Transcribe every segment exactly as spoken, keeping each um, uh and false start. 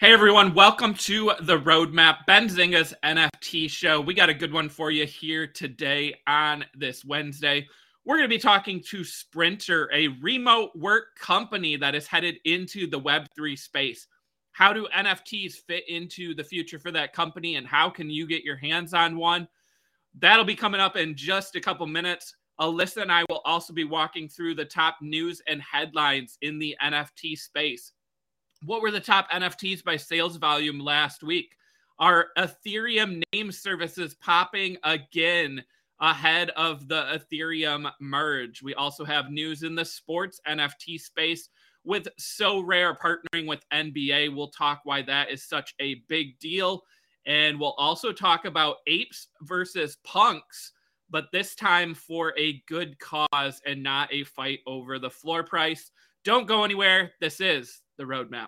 Hey everyone, welcome to The Roadmap, Benzinga's N F T show. We got a good one for you here today on this Wednesday. We're going to be talking to Sprinter, a remote work company that is headed into the Web three space. How do N F Ts fit into the future for that company and how can you get your hands on one? That'll be coming up in just a couple minutes. Alyssa and I will also be walking through the top news and headlines in the N F T space. What were the top N F Ts by sales volume last week? Are Ethereum name services popping again ahead of the Ethereum merge? We also have news in the sports N F T space with SoRare partnering with N B A. We'll talk why that is such a big deal. And we'll also talk about apes versus punks, but this time for a good cause and not a fight over the floor price. Don't go anywhere. This is The Roadmap.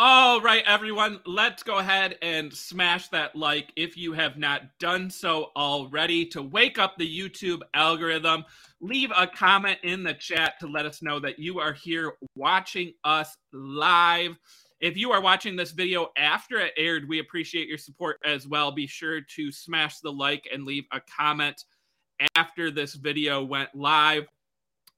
All right, everyone, let's go ahead and smash that like if you have not done so already to wake up the YouTube algorithm. Leave a comment in the chat to let us know that you are here watching us live. If you are watching this video after it aired, we appreciate your support as well. Be sure to smash the like and leave a comment after this video went live,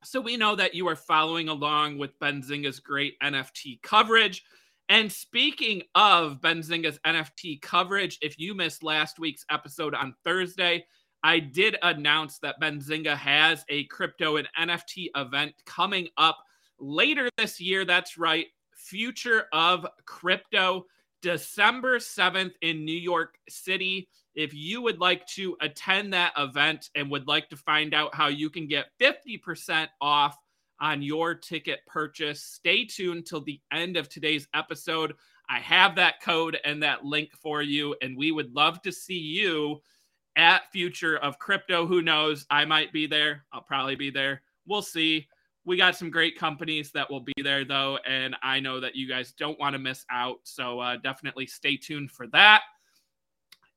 so we know that you are following along with Benzinga's great N F T coverage. And speaking of Benzinga's N F T coverage, if you missed last week's episode on Thursday, I did announce that Benzinga has a crypto and N F T event coming up later this year. That's right, Future of Crypto, December seventh in New York City. If you would like to attend that event and would like to find out how you can get fifty percent off on your ticket purchase, stay tuned till the end of today's episode. I have that code and that link for you, and we would love to see you at Future of Crypto. Who knows? I might be there. I'll probably be there. We'll see. We got some great companies that will be there, though, and I know that you guys don't want to miss out, so uh, definitely stay tuned for that.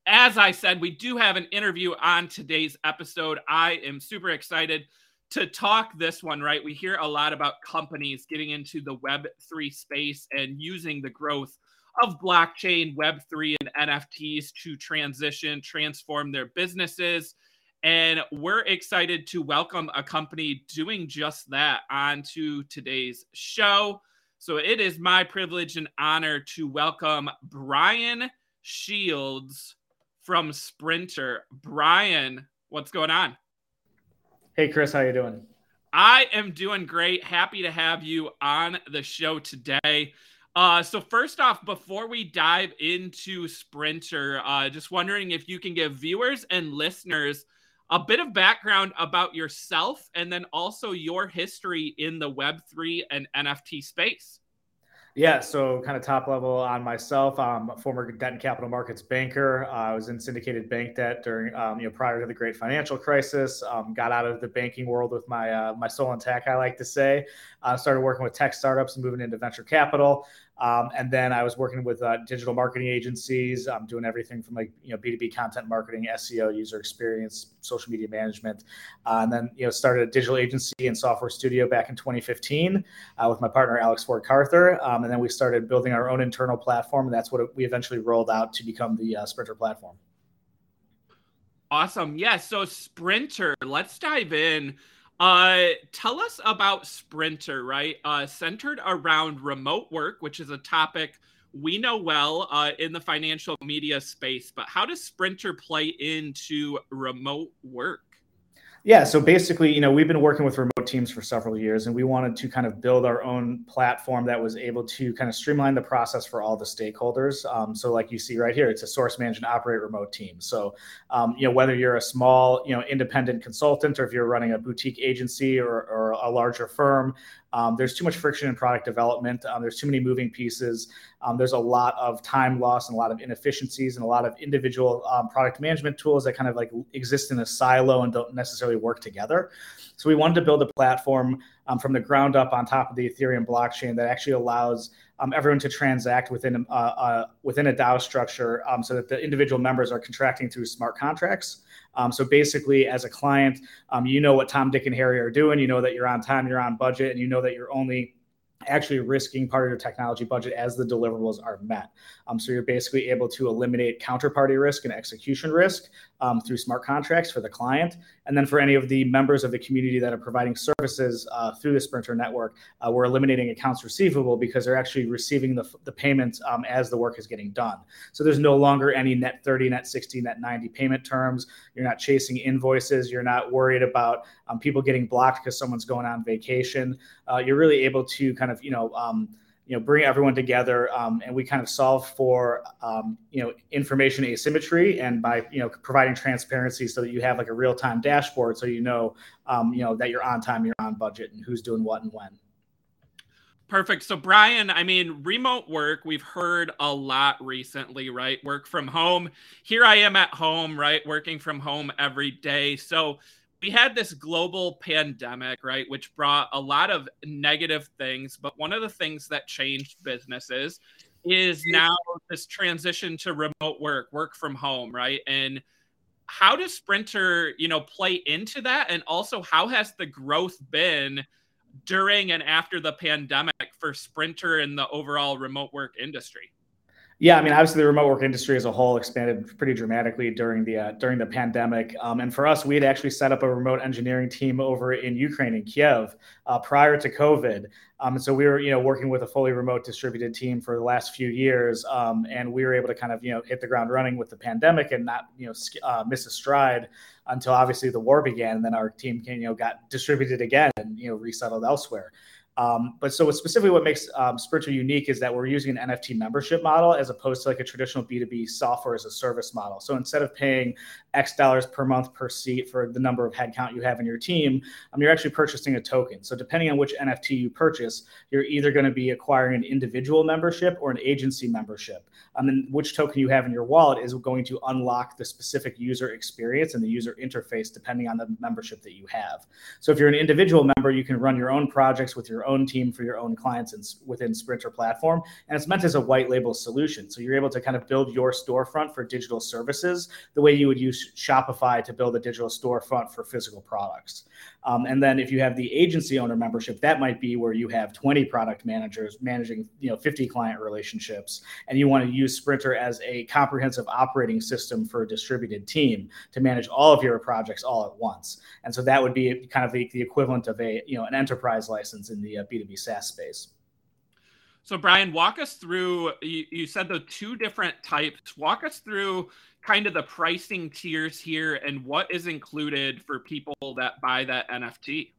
As I said, we do have an interview on today's episode. I am super excited to talk this one, right? We hear a lot about companies getting into the Web three space and using the growth of blockchain, Web three, and N F Ts to transition, transform their businesses. And we're excited to welcome a company doing just that onto today's show. So it is my privilege and honor to welcome Brian Shields from Sprinter. Brian, what's going on? Hey, Chris, how you doing? I am doing great. Happy to have you on the show today. Uh, so first off, before we dive into Sprinter, uh, just wondering if you can give viewers and listeners a bit of background about yourself and then also your history in the Web three and N F T space. Yeah, so kind of top level on myself, I'm a former debt and capital markets banker. Uh, I was in syndicated bank debt during, um, you know, prior to the great financial crisis. Um, got out of the banking world with my uh, my soul intact, I like to say. Uh, started working with tech startups and moving into venture capital. Um, and then I was working with uh, digital marketing agencies, um, doing everything from like, you know, B two B content marketing, S E O, user experience, social media management. Uh, and then, you know, started a digital agency and software studio back in twenty fifteen uh, with my partner, Alex Ford Carther. Um, and then we started building our own internal platform. And that's what we eventually rolled out to become the uh, Sprinter platform. Awesome. Yeah. So Sprinter, let's dive in. Uh, tell us about Sprinter, right? Uh, centered around remote work, which is a topic we know well uh, in the financial media space, but how does Sprinter play into remote work? Yeah, so basically, you know, we've been working with remote teams for several years, and we wanted to kind of build our own platform that was able to kind of streamline the process for all the stakeholders. Um, so like you see right here, it's a source, manage, and operate remote team. So, um, you know, whether you're a small, you know, independent consultant, or if you're running a boutique agency or, or a larger firm, Um, there's too much friction in product development. Um, there's too many moving pieces. Um, there's a lot of time loss and a lot of inefficiencies and a lot of individual um, product management tools that kind of like exist in a silo and don't necessarily work together. So we wanted to build a platform um, from the ground up on top of the Ethereum blockchain that actually allows um, everyone to transact within a, uh, within a DAO structure um, so that the individual members are contracting through smart contracts. Um, so basically, as a client, um, you know what Tom, Dick, and Harry are doing. You know that you're on time, you're on budget, and you know that you're only actually risking part of your technology budget as the deliverables are met. Um, so you're basically able to eliminate counterparty risk and execution risk um, through smart contracts for the client. And then for any of the members of the community that are providing services uh, through the Sprinter network, uh, we're eliminating accounts receivable because they're actually receiving the, the payments um, as the work is getting done. So there's no longer any net thirty, net sixty, net ninety payment terms. You're not chasing invoices. You're not worried about um, people getting blocked because someone's going on vacation. Uh, you're really able to kind of Of, you know, um, you know, bring everyone together, um, and we kind of solve for, um, you know, information asymmetry, and by you know providing transparency so that you have like a real-time dashboard, so you know, um, you know that you're on time, you're on budget, and who's doing what and when. Perfect. So Brian, I mean, remote work, we've heard a lot recently, right? Work from home. Here I am at home, right? Working from home every day. So we had this global pandemic, right, which brought a lot of negative things. But one of the things that changed businesses is now this transition to remote work, work from home, right? And how does Sprinter, you know, play into that? And also, how has the growth been during and after the pandemic for Sprinter and the overall remote work industry? Yeah, I mean, obviously the remote work industry as a whole expanded pretty dramatically during the uh, during the pandemic. Um, and for us, we had actually set up a remote engineering team over in Ukraine, in Kiev, uh, prior to COVID. Um, and so we were, you know, working with a fully remote distributed team for the last few years, um, and we were able to kind of, you know, hit the ground running with the pandemic and not, you know, uh, miss a stride until obviously the war began. And then our team, can, you know, got distributed again and, you know, resettled elsewhere. Um, but so specifically what makes um, Sprinter unique is that we're using an N F T membership model as opposed to like a traditional B two B software as a service model. So instead of paying X dollars per month per seat for the number of headcount you have in your team, um, you're actually purchasing a token. So depending on which N F T you purchase, you're either going to be acquiring an individual membership or an agency membership. Um, and which token you have in your wallet is going to unlock the specific user experience and the user interface depending on the membership that you have. So if you're an individual member, you can run your own projects with your own team for your own clients and within Sprinter platform. And it's meant as a white label solution. So you're able to kind of build your storefront for digital services the way you would use Shopify to build a digital storefront for physical products. Um, and then if you have the agency owner membership, that might be where you have twenty product managers managing, you know, fifty client relationships, and you want to use Sprinter as a comprehensive operating system for a distributed team to manage all of your projects all at once. And so that would be kind of the, the equivalent of a, you know, an enterprise license in the B two B SaaS space. So Brian, walk us through, you, you said the two different types, walk us through kind of the pricing tiers here and what is included for people that buy that N F T.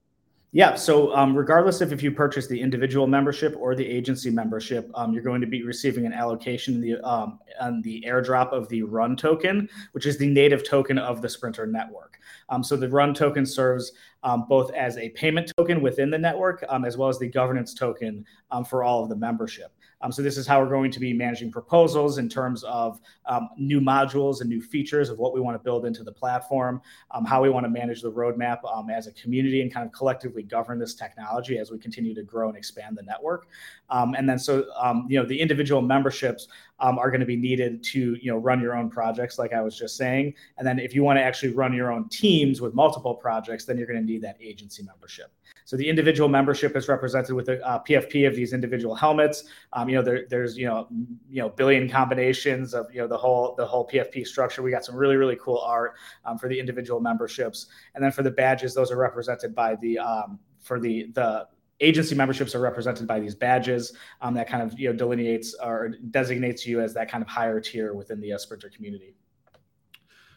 Yeah, so um, regardless of if you purchase the individual membership or the agency membership, um, you're going to be receiving an allocation the, um, on the airdrop of the RUN token, which is the native token of the Sprinter network. Um, so the RUN token serves um, both as a payment token within the network, um, as well as the governance token um, for all of the membership. Um, so this is how we're going to be managing proposals in terms of um, new modules and new features of what we want to build into the platform, um, how we want to manage the roadmap um, as a community and kind of collectively govern this technology as we continue to grow and expand the network. Um, and then so, um, you know, the individual memberships um, are going to be needed to, you know, run your own projects, like I was just saying. And then if you want to actually run your own teams with multiple projects, then you're going to need that agency membership. So the individual membership is represented with a uh, P F P of these individual helmets. Um, you know, there, there's, you know, you know, billion combinations of, you know, the whole, the whole P F P structure. We got some really, really cool art um, for the individual memberships. And then for the badges, those are represented by the, um, for the, the, agency memberships are represented by these badges um, that kind of, you know, delineates or designates you as that kind of higher tier within the uh, Sprinter community.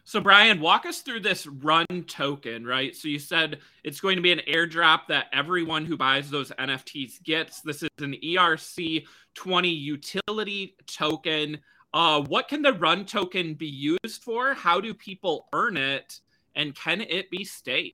So Brian, walk us through this RUN token, right? So you said it's going to be an airdrop that everyone who buys those N F Ts gets. This is an E R C twenty utility token. Uh, what can the RUN token be used for? How do people earn it? And can it be staked?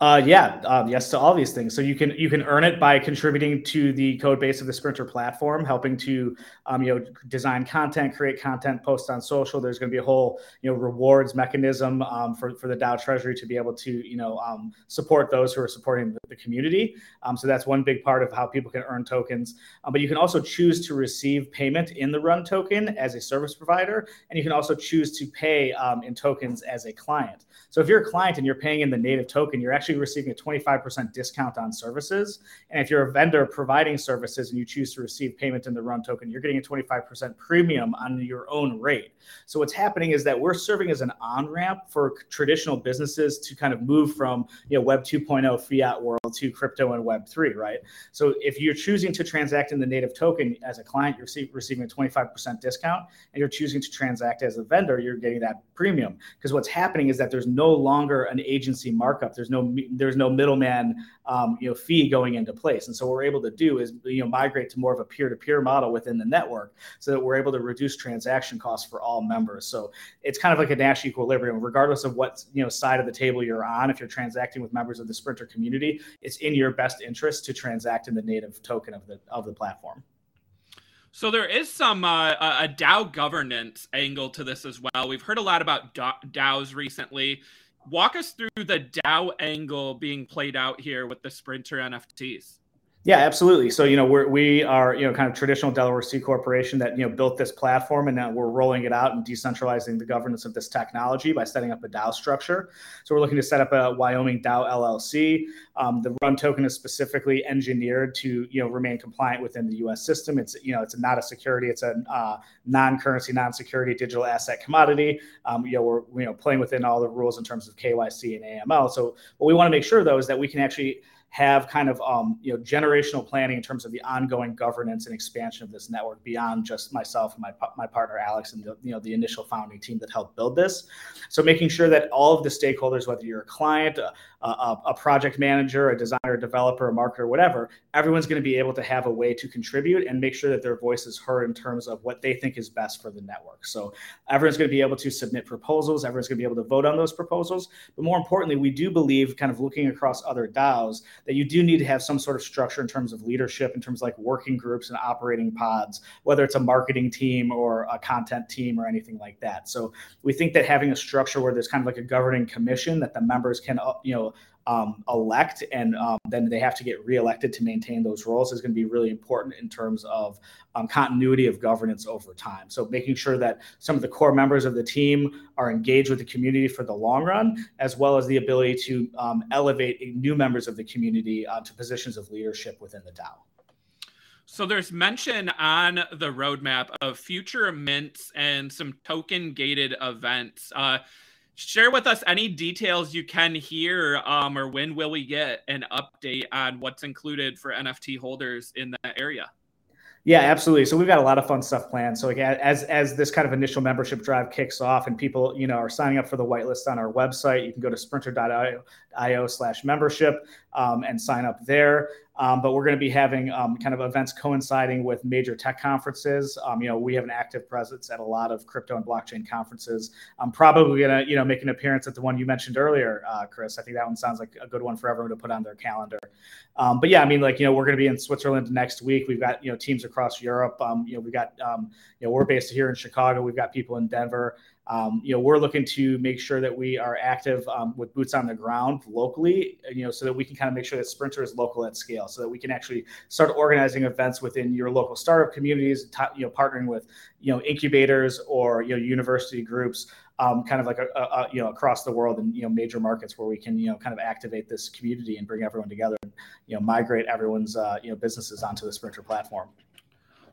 Uh, yeah, um, yes to all these things. So you can you can earn it by contributing to the code base of the Sprinter platform, helping to um, you know design content, create content, post on social. There's going to be a whole you know rewards mechanism um, for for the DAO Treasury to be able to you know um, support those who are supporting the community. Um, so that's one big part of how people can earn tokens. Um, but you can also choose to receive payment in the RUN token as a service provider, and you can also choose to pay um, in tokens as a client. So if you're a client and you're paying in the native token, you're actually receiving a twenty-five percent discount on services. And if you're a vendor providing services and you choose to receive payment in the RUN token, you're getting a twenty-five percent premium on your own rate. So what's happening is that we're serving as an on-ramp for traditional businesses to kind of move from, you know, Web 2.0 fiat world to crypto and Web three, right? So if you're choosing to transact in the native token as a client, you're receive, receiving a twenty-five percent discount, and you're choosing to transact as a vendor, you're getting that premium. Because what's happening is that there's no longer an agency markup. There's no there's no middleman, um, you know, fee going into place. And so what we're able to do is, you know, migrate to more of a peer-to-peer model within the network so that we're able to reduce transaction costs for all members. So it's kind of like a Nash equilibrium, regardless of what, you know, side of the table you're on. If you're transacting with members of the Sprinter community, it's in your best interest to transact in the native token of the, of the platform. So there is some uh, a DAO governance angle to this as well. We've heard a lot about DAOs recently. Walk us through the DAO angle being played out here with the Sprinter N F Ts. Yeah, absolutely. So, you know, we're, we are, you know, kind of traditional Delaware C corporation that, you know, built this platform, and now we're rolling it out and decentralizing the governance of this technology by setting up a DAO structure. So we're looking to set up a Wyoming DAO L L C. Um, the RUN token is specifically engineered to, you know, remain compliant within the U S system. It's, you know, it's not a security. It's a uh, non-currency, non-security digital asset commodity. Um, you know, we're, you know, playing within all the rules in terms of K Y C and A M L. So what we want to make sure, though, is that we can actually have kind of, um, you know, generational planning in terms of the ongoing governance and expansion of this network beyond just myself and my my partner, Alex, and the, you know, the initial founding team that helped build this. So making sure that all of the stakeholders, whether you're a client, a, a, a project manager, a designer, a developer, a marketer, whatever, everyone's going to be able to have a way to contribute and make sure that their voice is heard in terms of what they think is best for the network. So everyone's going to be able to submit proposals. Everyone's going to be able to vote on those proposals. But more importantly, we do believe, kind of looking across other DAOs, that you do need to have some sort of structure in terms of leadership, in terms of like working groups and operating pods, whether it's a marketing team or a content team or anything like that. So we think that having a structure where there's kind of like a governing commission that the members can, you know, um, elect, and um, then they have to get reelected to maintain those roles, is going to be really important in terms of um, continuity of governance over time. So making sure that some of the core members of the team are engaged with the community for the long run, as well as the ability to um, elevate new members of the community uh, to positions of leadership within the DAO. So there's mention on the roadmap of future mints and some token gated events. Uh, Share with us any details you can here, um, or when will we get an update on what's included for N F T holders in that area? Yeah, absolutely. So we've got a lot of fun stuff planned. So like as as this kind of initial membership drive kicks off and people, you know, are signing up for the whitelist on our website, you can go to sprinter dot io slash membership um, and sign up there. Um, but we're going to be having um, kind of events coinciding with major tech conferences. Um, you know, we have an active presence at a lot of crypto and blockchain conferences. I'm probably going to, you know, make an appearance at the one you mentioned earlier, uh, Chris. I think that one sounds like a good one for everyone to put on their calendar. Um, but yeah, I mean, like, you know, we're going to be in Switzerland next week. We've got, you know, teams across Europe. Um, you know, we got, um, you know, we're based here in Chicago. We've got people in Denver. Um, you know, we're looking to make sure that we are active um, with boots on the ground locally, you know, so that we can kind of make sure that Sprinter is local at scale, so that we can actually start organizing events within your local startup communities, t- you know, partnering with, you know, incubators or, you know, university groups, um, kind of like, a, a, you know, across the world and, you know, major markets where we can, you know, kind of activate this community and bring everyone together and, you know, migrate everyone's, uh, you know, businesses onto the Sprinter platform.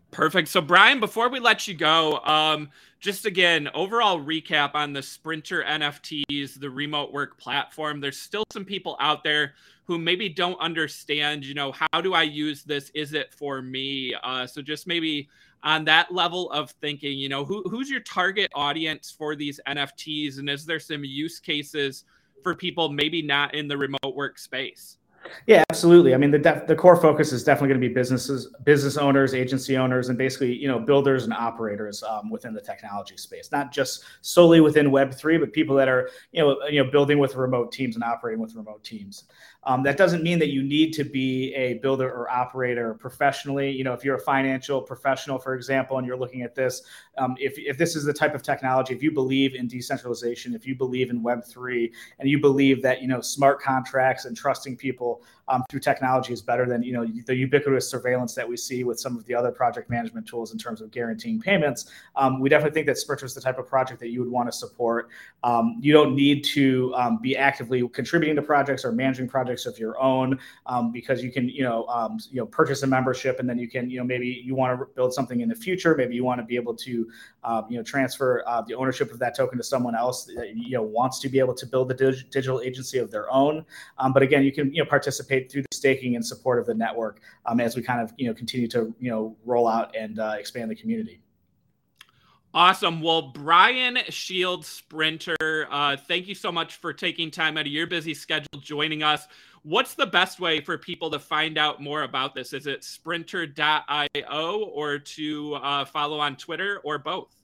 Perfect. So, Brian, before we let you go, um, just again, overall recap on the Sprinter N F Ts, the remote work platform. There's still some people out there who maybe don't understand, you know, how do I use this? Is it for me? Uh, so just maybe on that level of thinking, you know, who, who's your target audience for these N F Ts? And is there some use cases for people maybe not in the remote work space? Yeah, absolutely. I mean, the def- the core focus is definitely going to be businesses, business owners, agency owners, and basically, you know, builders and operators um, within the technology space. Not just solely within Web three, but people that are, you know, you know, building with remote teams and operating with remote teams. Um, that doesn't mean that you need to be a builder or operator professionally. You know, if you're a financial professional, for example, and you're looking at this, um, if if this is the type of technology, if you believe in decentralization, if you believe in Web three, and you believe that, you know, smart contracts and trusting people um, through technology is better than, you know, the ubiquitous surveillance that we see with some of the other project management tools in terms of guaranteeing payments, um, we definitely think that Sprinter is the type of project that you would want to support. Um, you don't need to um, be actively contributing to projects or managing projects of your own, um, because you can, you know, um, you know, purchase a membership, and then you can, you know, maybe you want to build something in the future. Maybe you want to be able to, um, you know, transfer uh, the ownership of that token to someone else that, you know, wants to be able to build a dig- digital agency of their own. Um, but again, you can, you know, participate through the staking and support of the network um, as we kind of, you know, continue to, you know, roll out and uh, expand the community. Awesome. Well, Brian Shields, Sprinter, uh, thank you so much for taking time out of your busy schedule, joining us. What's the best way for people to find out more about this? Is it sprinter dot io or to uh, follow on Twitter, or both?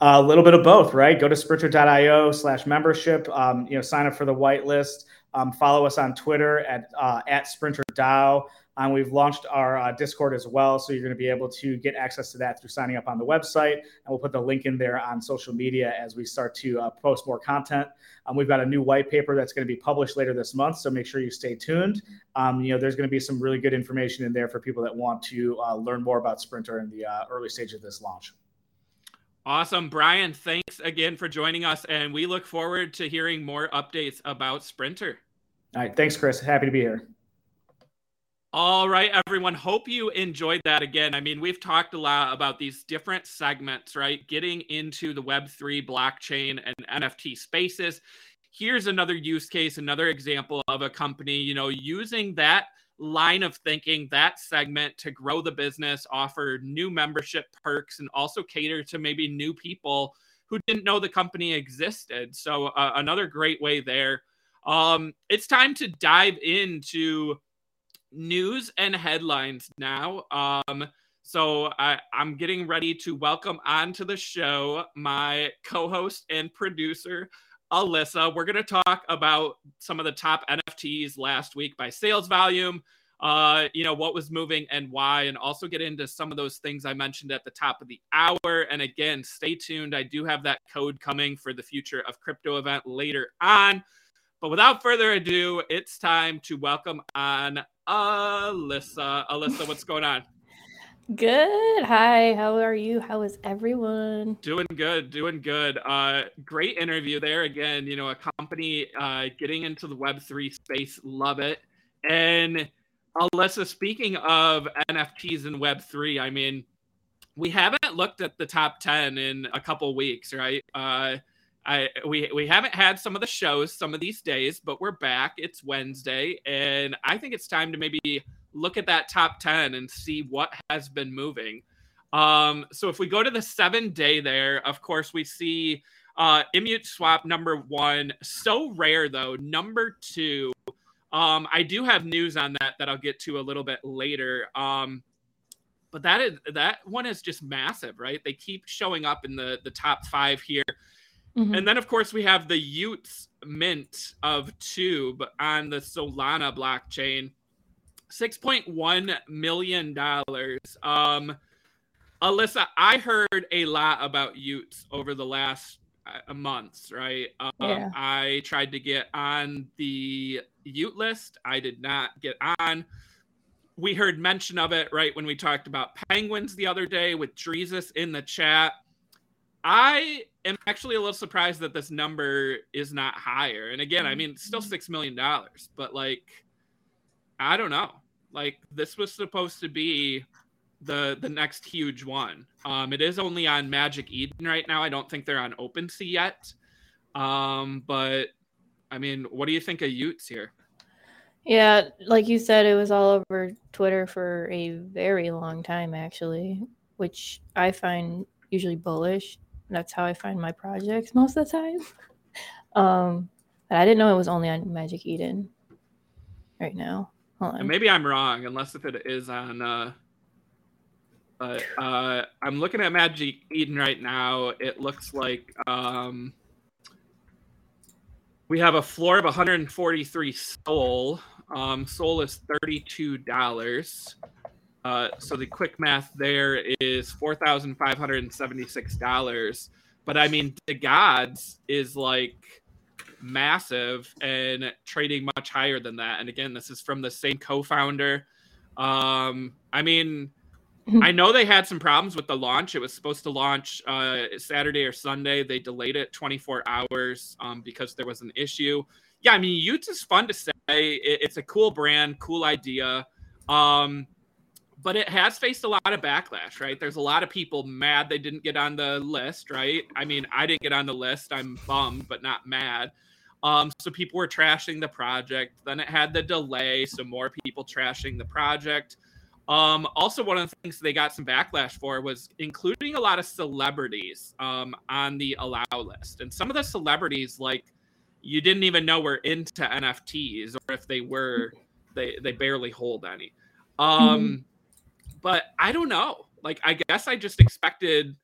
A little bit of both, right? Go to sprinter dot io slash membership, um, you know, sign up for the whitelist, um, follow us on Twitter at, uh, at SprinterDAO. And um, we've launched our uh, Discord as well. So you're going to be able to get access to that through signing up on the website. And we'll put the link in there on social media as we start to uh, post more content. Um, we've got a new white paper that's going to be published later this month. So make sure you stay tuned. Um, you know, there's going to be some really good information in there for people that want to uh, learn more about Sprinter in the uh, early stage of this launch. Awesome. Brian, thanks again for joining us. And we look forward to hearing more updates about Sprinter. All right. Thanks, Chris. Happy to be here. All right, everyone. Hope you enjoyed that again. I mean, we've talked a lot about these different segments, right? Getting into the Web three blockchain and N F T spaces. Here's another use case, another example of a company, you know, using that line of thinking, that segment, to grow the business, offer new membership perks, and also cater to maybe new people who didn't know the company existed. So uh, another great way there. Um, it's time to dive into news and headlines now. Um, so I, I'm getting ready to welcome onto the show my co-host and producer, Alyssa. We're going to talk about some of the top N F Ts last week by sales volume, uh, you know, what was moving and why, and also get into some of those things I mentioned at the top of the hour. And again, stay tuned. I do have that code coming for the Future of Crypto event later on. But without further ado, it's time to welcome on Alyssa. Alyssa, what's going on? Good. Hi. How are you? How is everyone? Doing good. Doing good. Uh, great interview there. Again, you know, a company uh, getting into the Web three space. Love it. And Alyssa, speaking of N F Ts and Web three, I mean, we haven't looked at the top ten in a couple weeks, right? Uh, I we we haven't had some of the shows some of these days, but we're back. It's Wednesday, and I think it's time to maybe look at that top ten and see what has been moving. Um, so if we go to the seven day there, of course, we see uh, Immute Swap number one. SoRare, though, number two. Um, I do have news on that that I'll get to a little bit later. Um, but that is that one is just massive, right? They keep showing up in the the top five here. Mm-hmm. And then, of course, we have the Yuts mint of Tube on the Solana blockchain, six point one million dollars. Um, Alyssa, I heard a lot about Yuts over the last uh, months, right? Um, yeah. I tried to get on the Yut list. I did not get on. We heard mention of it, right, when we talked about penguins the other day with Jesus in the chat. I am actually a little surprised that this number is not higher. And again, I mean, it's still six million dollars, but like, I don't know, like this was supposed to be the the next huge one. Um, it is only on Magic Eden right now. I don't think they're on OpenSea yet. Um, but I mean, what do you think of Yuts here? Yeah. Like you said, it was all over Twitter for a very long time, actually, which I find usually bullish. That's how I find my projects most of the time. um, but I didn't know it was only on Magic Eden right now. Hold on. And maybe I'm wrong, unless if it is on. Uh, but uh, I'm looking at Magic Eden right now. It looks like um, we have a floor of one hundred forty-three Sol. Um, Sol is thirty-two dollars. Uh, so the quick math there is four thousand five hundred seventy-six dollars. But I mean, the gods is like massive and trading much higher than that. And again, this is from the same co-founder. Um, I mean, I know they had some problems with the launch. It was supposed to launch uh, Saturday or Sunday. They delayed it twenty-four hours um, because there was an issue. Yeah, I mean, Yuts is fun to say. It, it's a cool brand, cool idea. Um, but it has faced a lot of backlash, right? There's a lot of people mad they didn't get on the list, right? I mean, I didn't get on the list. I'm bummed, but not mad. Um, so people were trashing the project. Then it had the delay, so more people trashing the project. Um, also, one of the things they got some backlash for was including a lot of celebrities um, on the allow list. And some of the celebrities, like, you didn't even know were into N F Ts, or if they were, they, they barely hold any. Um, mm-hmm. But I don't know. Like, I guess I just expected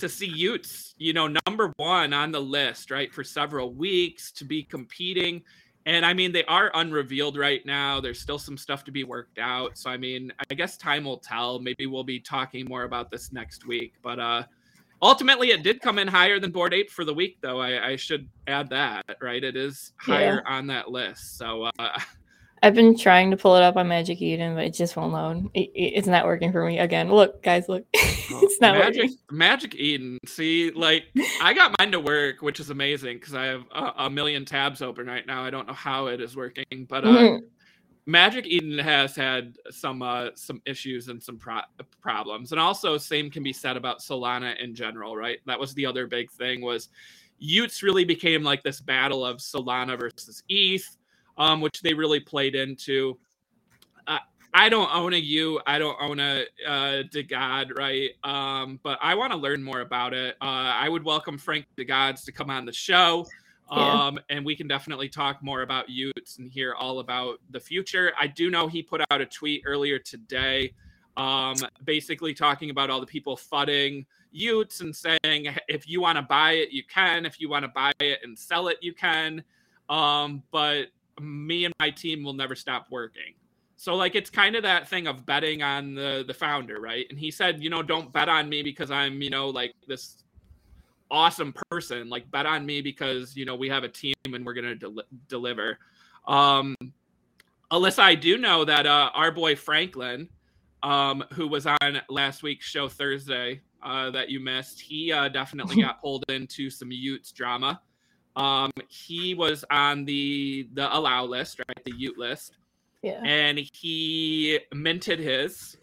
to see Yuts, you know, number one on the list, right, for several weeks, to be competing. And I mean, they are unrevealed right now. There's still some stuff to be worked out. So I mean, I guess time will tell. Maybe we'll be talking more about this next week. But uh, ultimately, it did come in higher than Bored Ape for the week, though. I, I should add that, right? It is higher yeah. on that list. So uh, I've been trying to pull it up on Magic Eden, but it just won't load. It, it's not working for me again. Look, guys, look. It's not Magic, working. Magic Eden. See, like, I got mine to work, which is amazing because I have a, a million tabs open right now. I don't know how it is working, but uh, mm-hmm. Magic Eden has had some uh, some issues and some pro- problems. And also, same can be said about Solana in general, right? That was the other big thing was Yuts really became like this battle of Solana versus E T H. Um, which they really played into. Uh, I don't own a U. I don't own a uh, DeGod, right? Um, but I want to learn more about it. Uh, I would welcome Frank DeGods to come on the show. Um, yeah. And we can definitely talk more about Yuts and hear all about the future. I do know he put out a tweet earlier today um, basically talking about all the people fudding Yuts and saying, if you want to buy it, you can. If you want to buy it and sell it, you can. Um, but me and my team will never stop working. So like, it's kind of that thing of betting on the, the founder. Right. And he said, you know, don't bet on me because I'm, you know, like this awesome person, like bet on me because, you know, we have a team and we're going to del- deliver. Um, Alyssa, I do know that, uh, our boy Franklin, um, who was on last week's show Thursday, uh, that you missed, he, uh, definitely got pulled into some Yuts drama. Um, he was on the, the allow list, right? The Yut list. Yeah. And he minted his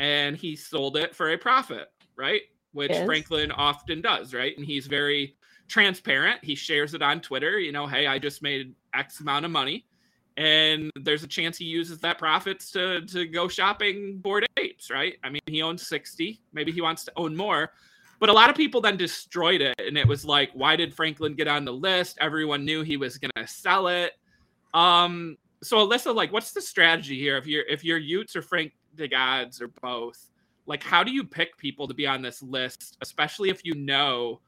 and he sold it for a profit, right? Which yes. Franklin often does, right? And he's very transparent. He shares it on Twitter, you know, hey, I just made X amount of money. And there's a chance he uses that profits to, to go shopping Bored Apes, right? I mean, he owns sixty. Maybe he wants to own more. But a lot of people then destroyed it, and it was like, why did Franklin get on the list? Everyone knew he was going to sell it. Um, so, Alyssa, like, what's the strategy here? If you're if you're Yuts or Frank DeGods or both, like, how do you pick people to be on this list, especially if you know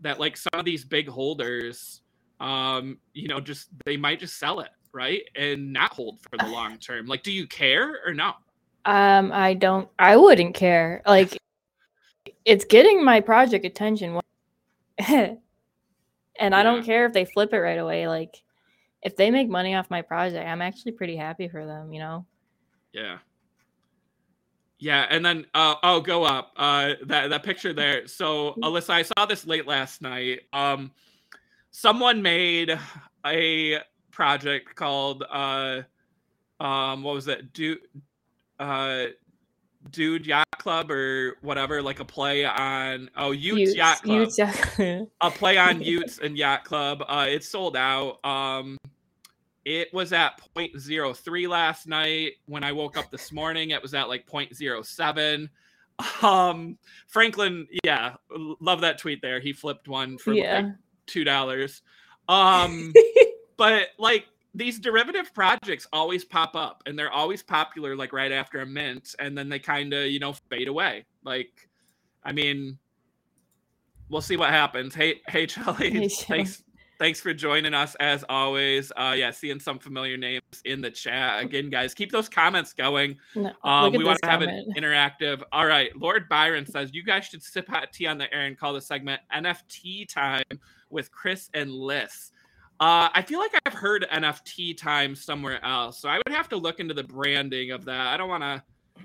that, like, some of these big holders, um, you know, just they might just sell it, right, and not hold for the long term? Like, do you care or no? Um, I don't. I wouldn't care. Like. It's getting my project attention. And I don't care if they flip it right away. Like, if they make money off my project, I'm actually pretty happy for them, you know? Yeah. Yeah. And then, uh, oh, go up. Uh, that, that picture there. So, Alyssa, I saw this late last night. Um, someone made a project called, uh, um, what was it? Do, uh, Dude Yacht Club or whatever, like a play on oh Yuts Yacht Club, Yuts, yeah. A play on Yuts and Yacht Club. Uh, it's sold out. Um, it was at zero point zero three last night. When I woke up this morning, it was at like zero point zero seven. Um, Franklin, yeah, love that tweet there. He flipped one for yeah. like two dollars. Um, but like these derivative projects always pop up, and they're always popular, like right after a mint, and then they kind of, you know, fade away. Like, I mean, we'll see what happens. Hey, hey, Charlie, hey, thanks, thanks for joining us as always. Uh, yeah, seeing some familiar names in the chat again, guys. Keep those comments going. No, um, we want to have an interactive. All right, Lord Byron says you guys should sip hot tea on the air and call the segment N F T Time with Chris and Liz. Uh, I feel like I've heard N F T Time somewhere else, so I would have to look into the branding of that. I don't want to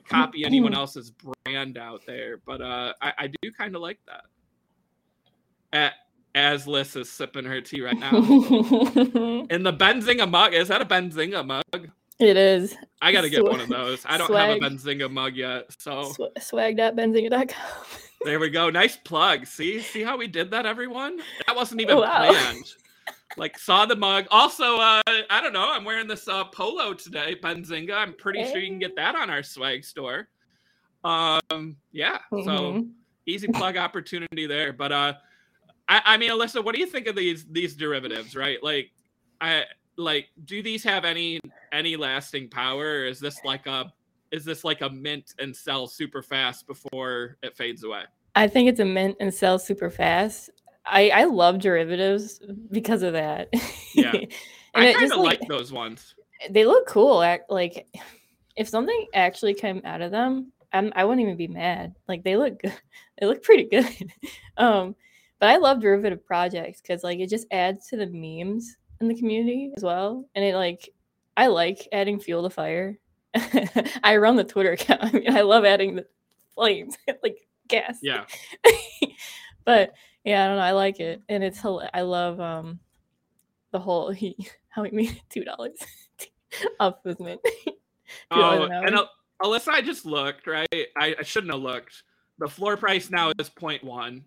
copy anyone else's brand out there, but uh, I, I do kind of like that. As Liz is sipping her tea right now. In the Benzinga mug. Is that a Benzinga mug? It is. I got to get Swag. one of those. I don't Swag. have a Benzinga mug yet. So swag dot benzinga dot com. There we go. Nice plug. See? See how we did that, everyone? That wasn't even wow. planned. Like, saw the mug. Also, uh, I don't know. I'm wearing this uh, polo today, Benzinga. I'm pretty hey. sure you can get that on our swag store. Um, yeah. Mm-hmm. So, easy plug opportunity there. But uh, I, I mean, Alyssa, what do you think of these these derivatives? Right? Like, I like. Do these have any any lasting power? Or is this like a is this like a mint and sell super fast before it fades away? I think it's a mint and sell super fast. I, I love derivatives because of that. Yeah, and I kind of like, like those ones. They look cool. Like, if something actually came out of them, I'm, I wouldn't even be mad. Like, they look good. They look pretty good. Um, but I love derivative projects because, like, it just adds to the memes in the community as well. And it, like, I like adding fuel to fire. I run the Twitter account. I mean, I love adding the flames, like gas. Yeah. But yeah, I don't know. I like it, and it's I love um, the whole he, how he made two dollars off his mint. Oh, and uh, Alyssa, I just looked right. I, I shouldn't have looked. The floor price now is zero point one.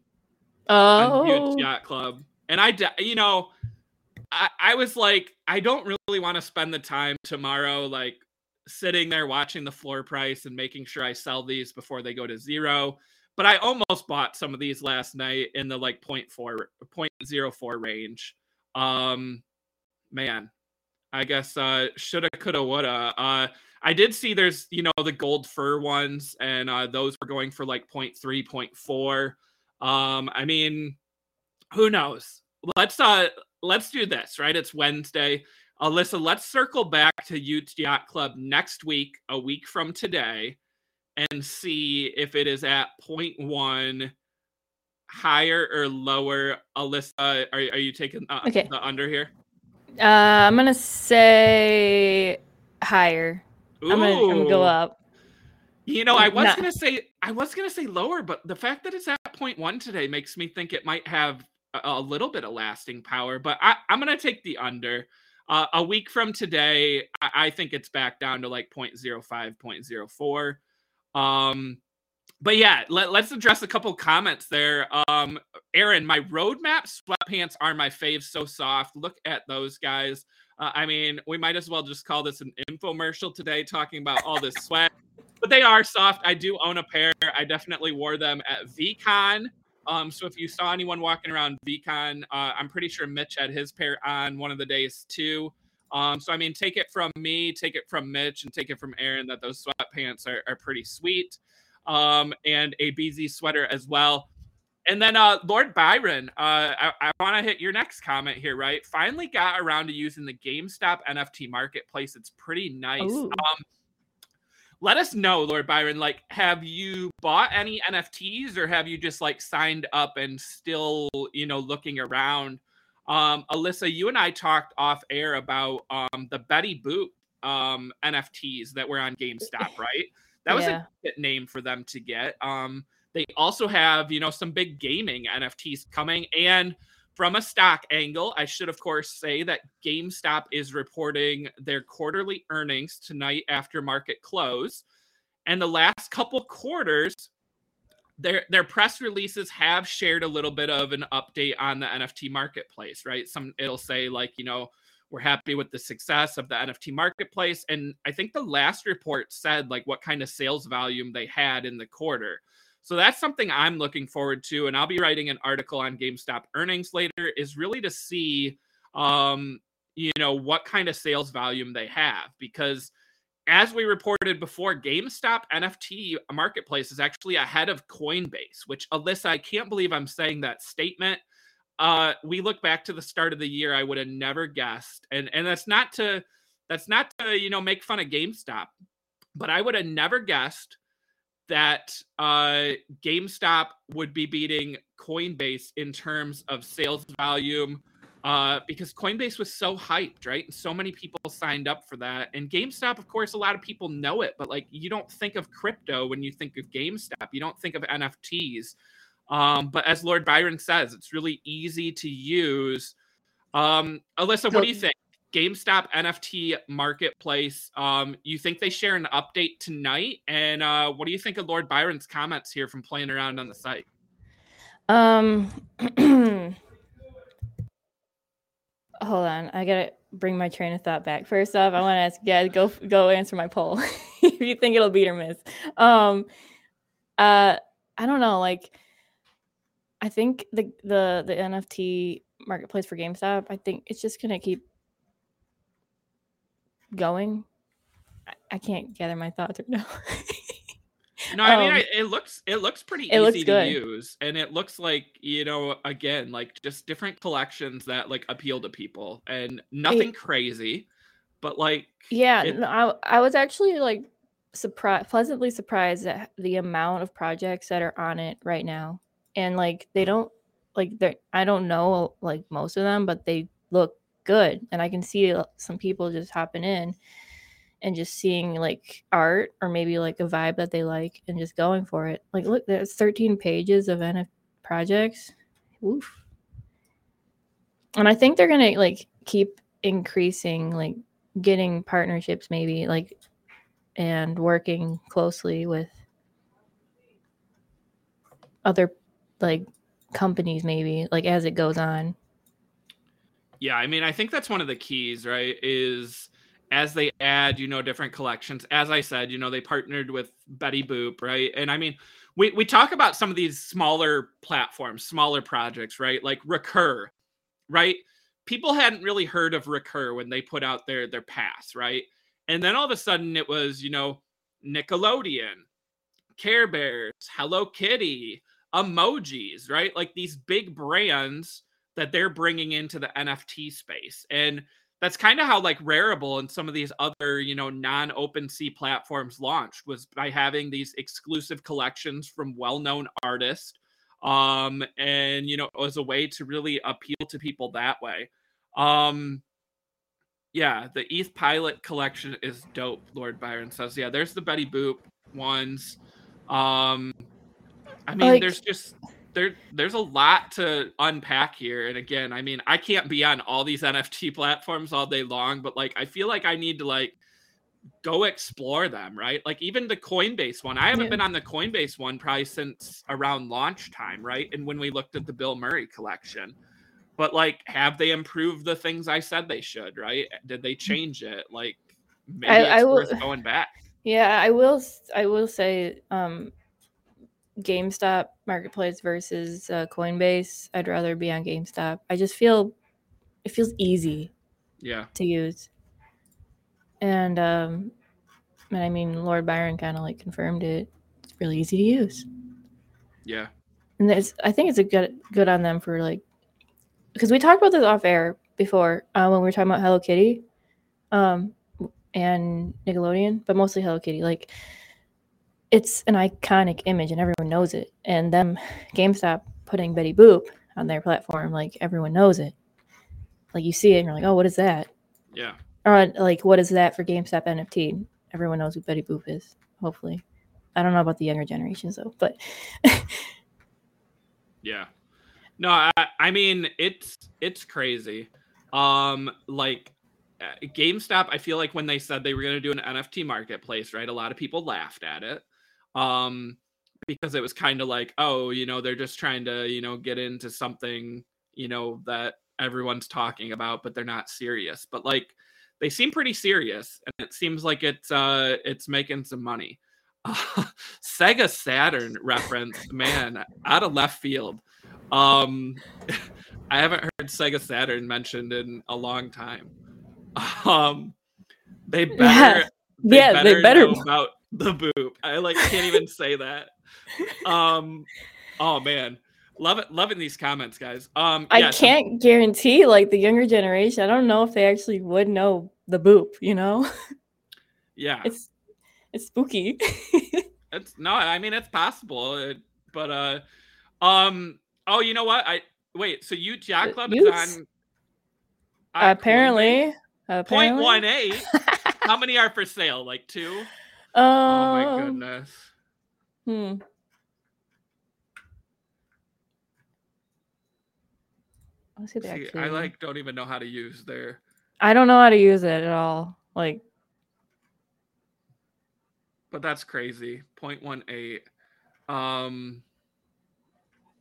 Oh, Yuts Yacht Club, and I, you know, I, I was like, I don't really want to spend the time tomorrow, like sitting there watching the floor price and making sure I sell these before they go to zero. But I almost bought some of these last night in the like zero point four, zero point zero four range. Um, man, I guess uh, shoulda, coulda, woulda. Uh, I did see there's, you know, the gold fur ones, and uh, those were going for like zero point three, zero point four. Um, I mean, who knows? Let's uh, let's do this, right? It's Wednesday. Alyssa, let's circle back to Yuts Yacht Club next week, a week from today, and see if it is at zero point one higher or lower. Alyssa, are, are you taking uh, okay. the under here? Uh, I'm going to say higher. Ooh. I'm going to go up. You know, I was nah. going to say I was going to say lower, but the fact that it's at zero point one today makes me think it might have a, a little bit of lasting power, but I, I'm going to take the under. Uh, a week from today, I, I think it's back down to like zero point zero five, zero point zero four. Um, but yeah, let, let's address a couple comments there. Um, Aaron, my roadmap sweatpants are my fave. So soft. Look at those guys. Uh, I mean, we might as well just call this an infomercial today, talking about all this sweat, but they are soft. I do own a pair. I definitely wore them at VCon. Um, so if you saw anyone walking around VCon, uh, I'm pretty sure Mitch had his pair on one of the days too. Um, so, I mean, take it from me, take it from Mitch, and take it from Aaron that those sweatpants are, are pretty sweet, um, and a B Z sweater as well. And then, uh, Lord Byron, uh, I, I want to hit your next comment here, right? Finally got around to using the GameStop N F T marketplace. It's pretty nice. Um, let us know, Lord Byron, like, have you bought any N F Ts, or have you just, like, signed up and still, you know, looking around? Um, Alyssa, you and I talked off air about um, the Betty Boop um, N F Ts that were on GameStop, right? That was yeah. a good name for them to get. Um, they also have, you know, some big gaming N F Ts coming. And from a stock angle, I should, of course, say that GameStop is reporting their quarterly earnings tonight after market close. And the last couple quarters, Their their press releases have shared a little bit of an update on the N F T marketplace, right? Some it'll say like, you know, we're happy with the success of the N F T marketplace. And I think the last report said like what kind of sales volume they had in the quarter. So that's something I'm looking forward to. And I'll be writing an article on GameStop earnings later, is really to see, um, you know, what kind of sales volume they have. Because as we reported before, GameStop N F T marketplace is actually ahead of Coinbase, which, Alyssa, I can't believe I'm saying that statement. Uh, we look back to the start of the year, I would have never guessed. And and that's not to, that's not to, you know, make fun of GameStop, but I would have never guessed that uh, GameStop would be beating Coinbase in terms of sales volume, uh, because Coinbase was so hyped, right? And so many people signed up for that. And GameStop, of course, a lot of people know it, but like, you don't think of crypto when you think of GameStop. You don't think of N F Ts. Um, but as Lord Byron says, it's really easy to use. Um, Alyssa, what do you think? GameStop N F T marketplace. Um, you think they share an update tonight? And uh, what do you think of Lord Byron's comments here from playing around on the site? Um, hold on. I gotta bring my train of thought back. First off, I want to ask, yeah, go go answer my poll. If you think it'll beat or miss. Um, uh, I don't know. Like, I think the the the N F T marketplace for GameStop, I think it's just gonna keep going. I, I can't gather my thoughts right now. No, I mean, um, I, it looks it looks pretty it easy looks to use, and it looks like, you know, again, like just different collections that like appeal to people, and nothing it, crazy, but like yeah, it, no, I I was actually like surprised, pleasantly surprised at the amount of projects that are on it right now, and like they don't like they I don't know like most of them, but they look good, and I can see some people just hopping in and just seeing like art or maybe like a vibe that they like and just going for it. Like, look, there's thirteen pages of N F T projects. Oof. And I think they're gonna like keep increasing, like getting partnerships maybe, like, and working closely with other like companies maybe, like as it goes on. Yeah, I mean, I think that's one of the keys, right, is as they add, you know, different collections. As I said, you know, they partnered with Betty Boop, right? And I mean, we, we talk about some of these smaller platforms, smaller projects, right? Like Recur, right? People hadn't really heard of Recur when they put out their, their pass, right? And then all of a sudden it was, you know, Nickelodeon, Care Bears, Hello Kitty, emojis, right? Like these big brands that they're bringing into the N F T space. And that's kind of how like Rarible and some of these other, you know, non-OpenSea platforms launched, was by having these exclusive collections from well-known artists. Um, and, you know, as a way to really appeal to people that way. Um, yeah, the E T H Pilot collection is dope, Lord Byron says. Yeah, there's the Betty Boop ones. Um, I mean, like- there's just... There, there's a lot to unpack here. And again, I mean, I can't be on all these N F T platforms all day long, but like, I feel like I need to like go explore them, right? Like even the Coinbase one, I haven't yeah. been on the Coinbase one probably since around launch time, right? And when we looked at the Bill Murray collection, but like, have they improved the things I said they should, right? Did they change it? Like maybe I, it's I will, worth going back. Yeah, I will. I will say, um, GameStop marketplace versus uh, Coinbase, I'd rather be on GameStop. I just feel it feels easy yeah to use, and um and I mean, Lord Byron kind of like confirmed it. It's really easy to use. Yeah, and there's I think it's a good good on them for like, because we talked about this off air before, uh, when we were talking about Hello Kitty um and Nickelodeon, but mostly Hello Kitty. Like, it's an iconic image and everyone knows it. And them GameStop putting Betty Boop on their platform, like everyone knows it. Like you see it and you're like, oh, what is that? Yeah. Or like, what is that for GameStop N F T? Everyone knows who Betty Boop is, hopefully. I don't know about the younger generations though, but. Yeah. No, I, I mean, it's, it's crazy. Um, like GameStop, I feel like when they said they were going to do an N F T marketplace, right? A lot of people laughed at it. Um, because it was kind of like, oh, you know, they're just trying to, you know, get into something, you know, that everyone's talking about, but they're not serious. But like, they seem pretty serious, and it seems like it's uh, it's making some money. Uh, Sega Saturn reference, man, out of left field. Um, I haven't heard Sega Saturn mentioned in a long time. Um, they better, yes. they yeah, better they better know be. about the boop. I like can't even say that. Um, oh man, love it, loving these comments, guys. Um, yeah, I can't so- guarantee like the younger generation. I don't know if they actually would know the boop. You know? Yeah, it's it's spooky. It's no, I mean it's possible, it, but uh, um, oh, you know what? I wait. So you Yacht Club is on. Uh, apparently, apparently. zero point one eight How many are for sale? Like two? Um, oh my goodness. Hmm. Let's see, see I like don't even know how to use their. I don't know how to use it at all. Like. But that's crazy. zero point one eight Um.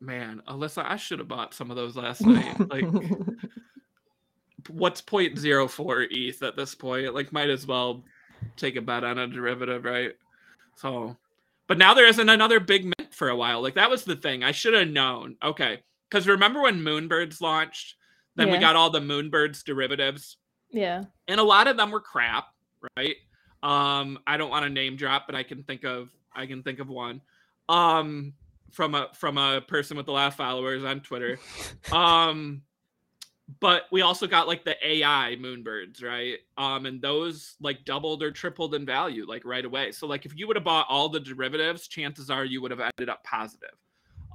Man, Alyssa, I should have bought some of those last night. Like. What's zero point zero four E T H at this point? Like, might as well take a bet on a derivative, right? So, but now there isn't another big mint for a while. Like, that was the thing. I should have known. Okay. Because remember when Moonbirds launched? Then yeah. we got all the Moonbirds derivatives. Yeah. And a lot of them were crap, right? Um, I don't want to name drop, but I can think of I can think of one. Um, from a from a person with a lot of followers on Twitter. Um But we also got like the A I Moonbirds, right? Um, and those like doubled or tripled in value like right away. So like if you would have bought all the derivatives, chances are you would have ended up positive.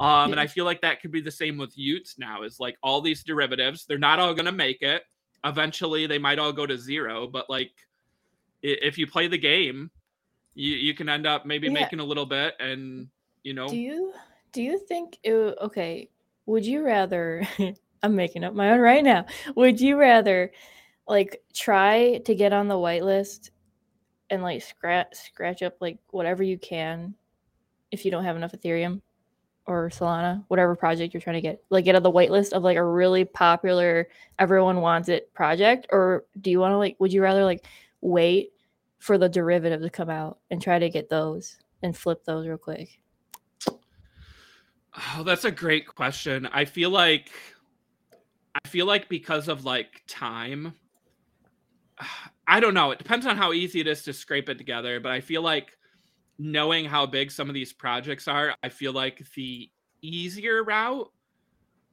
Um, yeah. And I feel like that could be the same with Yuts now. Is like all these derivatives, they're not all gonna make it. Eventually, they might all go to zero. But like if you play the game, you you can end up maybe yeah. making a little bit, and you know. Do you do you think it? Okay, would you rather? I'm making up my own right now. Would you rather, like, try to get on the whitelist and, like, scratch scratch up, like, whatever you can if you don't have enough Ethereum or Solana, whatever project you're trying to get? Like, get on the whitelist of, like, a really popular, everyone wants it project? Or do you want to, like, would you rather, like, wait for the derivative to come out and try to get those and flip those real quick? Oh, that's a great question. I feel like... I feel like because of like time, I don't know. It depends on how easy it is to scrape it together. But I feel like knowing how big some of these projects are, I feel like the easier route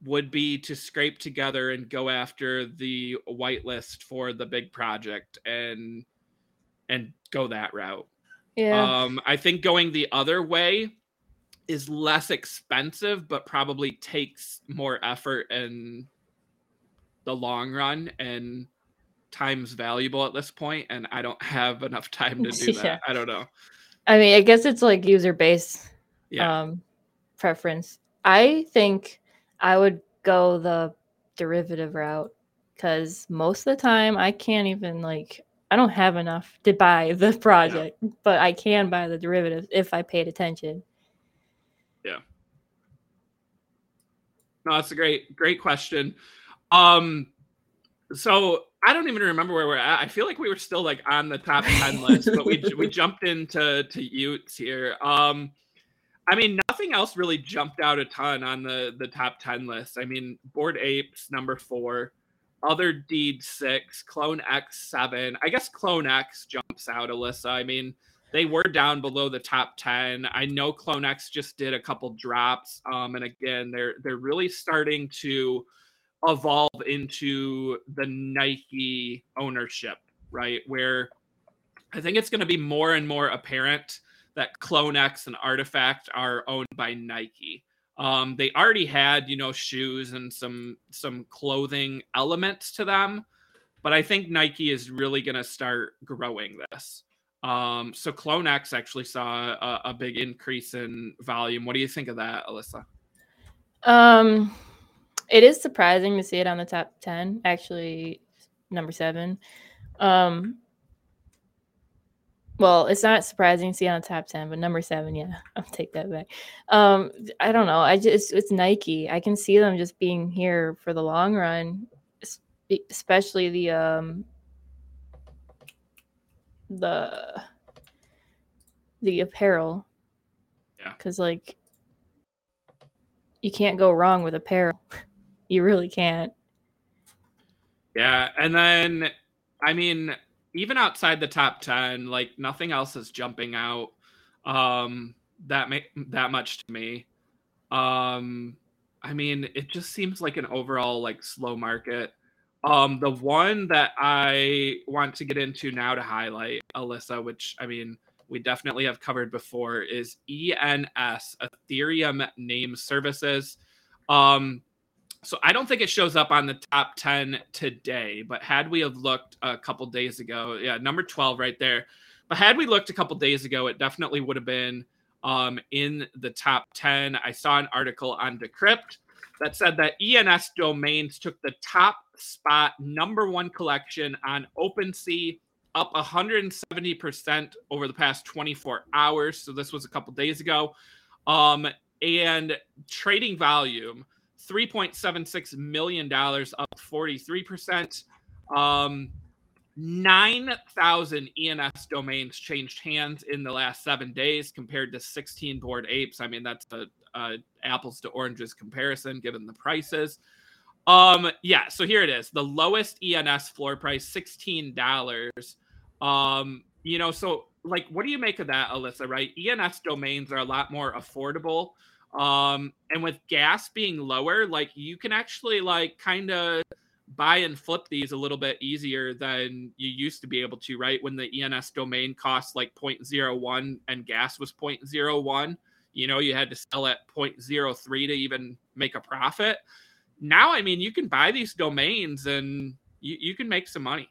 would be to scrape together and go after the whitelist for the big project and and go that route. Yeah. Um, I think going the other way is less expensive, but probably takes more effort and the long run, and time's valuable at this point, and I don't have enough time to do that. Yeah. I don't know. I mean, I guess it's like user base yeah. um, preference. I think I would go the derivative route because most of the time I can't even like, I don't have enough to buy the project, yeah. but I can buy the derivatives if I paid attention. Yeah. No, that's a great, great question. Um, so I don't even remember where we're at. I feel like we were still like on the top ten list, but we we jumped into to Yuts here. Um, I mean, nothing else really jumped out a ton on the, the top ten list. I mean, Bored Apes number four, Other Deed six, Clone X seven. I guess Clone X jumps out, Alyssa. I mean, they were down below the top ten. I know Clone X just did a couple drops. Um, and again, they're they're really starting to evolve into the Nike ownership, right? Where I think it's going to be more and more apparent that Clone X and Artifact are owned by Nike. Um, they already had, you know, shoes and some some clothing elements to them, but I think Nike is really going to start growing this. Um, so Clone X actually saw a, a big increase in volume. What do you think of that, Alyssa? Um. It is surprising to see it on the top ten, actually, number seven. Um, well, it's not surprising to see it on the top ten, but number seven, yeah, I'll take that back. Um, I don't know. I just it's Nike. I can see them just being here for the long run, especially the um, the the apparel. Yeah, because like you can't go wrong with apparel. You really can't. Yeah. And then I mean, even outside the top ten, like nothing else is jumping out um, that ma- that much to me. Um, I mean, it just seems like an overall like slow market. Um, the one that I want to get into now to highlight, Alyssa, which I mean, we definitely have covered before, is E N S, Ethereum Name Services. Um, so I don't think it shows up on the top ten today, but had we have looked a couple days ago, yeah, number twelve right there. But had we looked a couple days ago, it definitely would have been um, in the top ten. I saw an article on Decrypt that said that E N S domains took the top spot, number one collection on OpenSea, up one hundred seventy percent over the past twenty-four hours. So this was a couple days ago. Um, and trading volume, three point seven six million dollars, up forty-three percent. Um, nine thousand E N S domains changed hands in the last seven days compared to sixteen Bored Apes. I mean, that's a, a apples to oranges comparison given the prices. Um, yeah, so here it is. The lowest E N S floor price, sixteen dollars. Um, you know, so like, what do you make of that, Alyssa, right? E N S domains are a lot more affordable. Um, and with gas being lower, like you can actually like kind of buy and flip these a little bit easier than you used to be able to, right? When the E N S domain cost like zero point zero one and gas was zero point zero one, you know, you had to sell at zero point zero three to even make a profit. Now, I mean, you can buy these domains and you, you can make some money.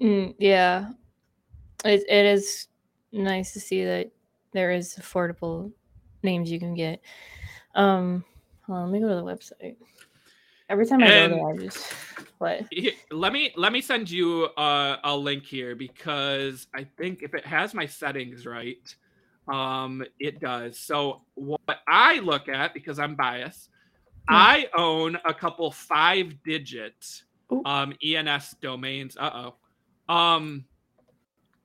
Mm, yeah. It, it is nice to see that there is affordable names you can get. Um, hold on, let me go to the website. Every time I and go there, I just what? Let me let me send you a, a link here because I think if it has my settings right, um, it does. So what I look at, because I'm biased, I own a couple five-digit um, E N S domains. Uh-oh. Um,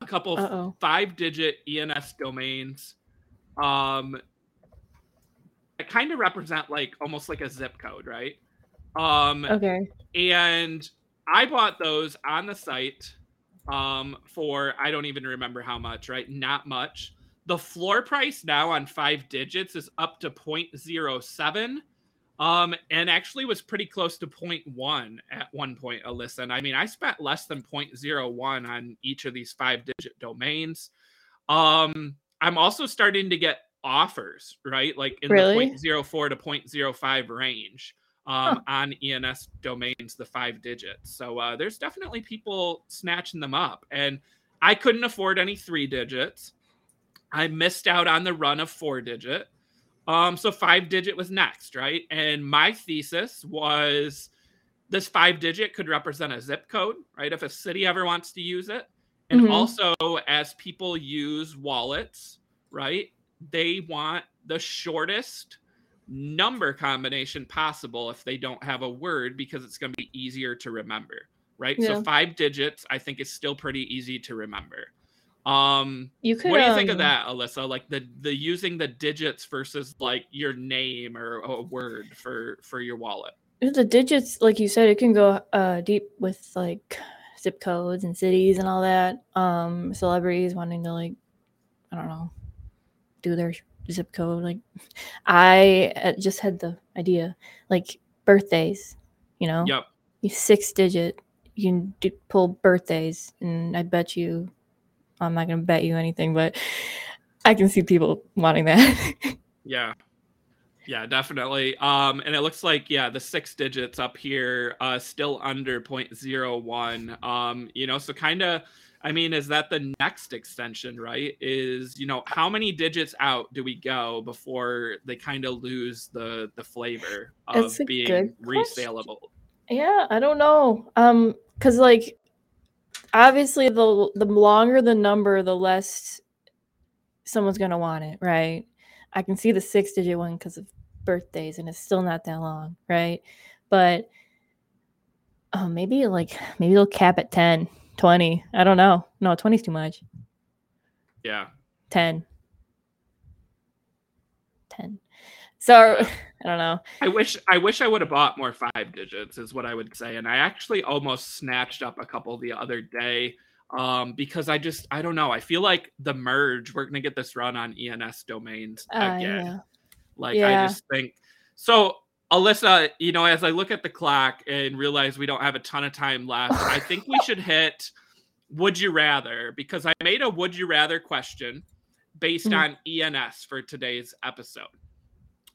a couple Uh-oh. five-digit E N S domains um, that kind of represent like almost like a zip code, right? Um, okay. And I bought those on the site um, for, I don't even remember how much, right? Not much. The floor price now on five digits is up to zero point zero seven. Um, and actually was pretty close to zero point one at one point, Alyssa. And I mean, I spent less than zero point zero one on each of these five-digit domains. Um, I'm also starting to get offers, right? Like in really? the zero point zero four to zero point zero five range um, huh. on E N S domains, the five digits. So uh, there's definitely people snatching them up. And I couldn't afford any three digits. I missed out on the run of four digit. Um, so five digit was next, right? And my thesis was this five digit could represent a zip code, right? If a city ever wants to use it. And mm-hmm. also as people use wallets, right? They want the shortest number combination possible if they don't have a word, because it's going to be easier to remember, right? Yeah. So five digits, I think, is still pretty easy to remember. Um, you could, what do you think um, of that, Alyssa? Like the, the using the digits versus like your name or a word for, for your wallet. The digits, like you said, it can go uh, deep with like zip codes and cities and all that. Um, celebrities wanting to like, I don't know, do their zip code. Like I just had the idea, like birthdays, you know, yep. You six digit, you can do, pull birthdays, and I bet you. I'm not going to bet you anything, but I can see people wanting that. yeah. Yeah, definitely. Um, and it looks like, yeah, the six digits up here, uh, still under zero point zero one. Um, you know, so kind of, I mean, is that the next extension, right? Is, you know, how many digits out do we go before they kind of lose the, the flavor of being resaleable? Yeah, I don't know. Um, because like, obviously, the the longer the number, the less someone's going to want it, right? I can see the six-digit one because of birthdays, and it's still not that long, right? But oh, maybe like maybe they'll cap at ten, twenty. I don't know. No, twenty is too much. Yeah. ten. ten. So yeah. I don't know. I wish I wish I would have bought more five digits is what I would say. And I actually almost snatched up a couple the other day um, because I just, I don't know. I feel like the merge, we're going to get this run on E N S domains uh, again. Yeah. Like yeah. I just think, so Alyssa, you know, as I look at the clock and realize we don't have a ton of time left, I think we should hit Would You Rather, because I made a Would You Rather question based mm-hmm. on E N S for today's episode.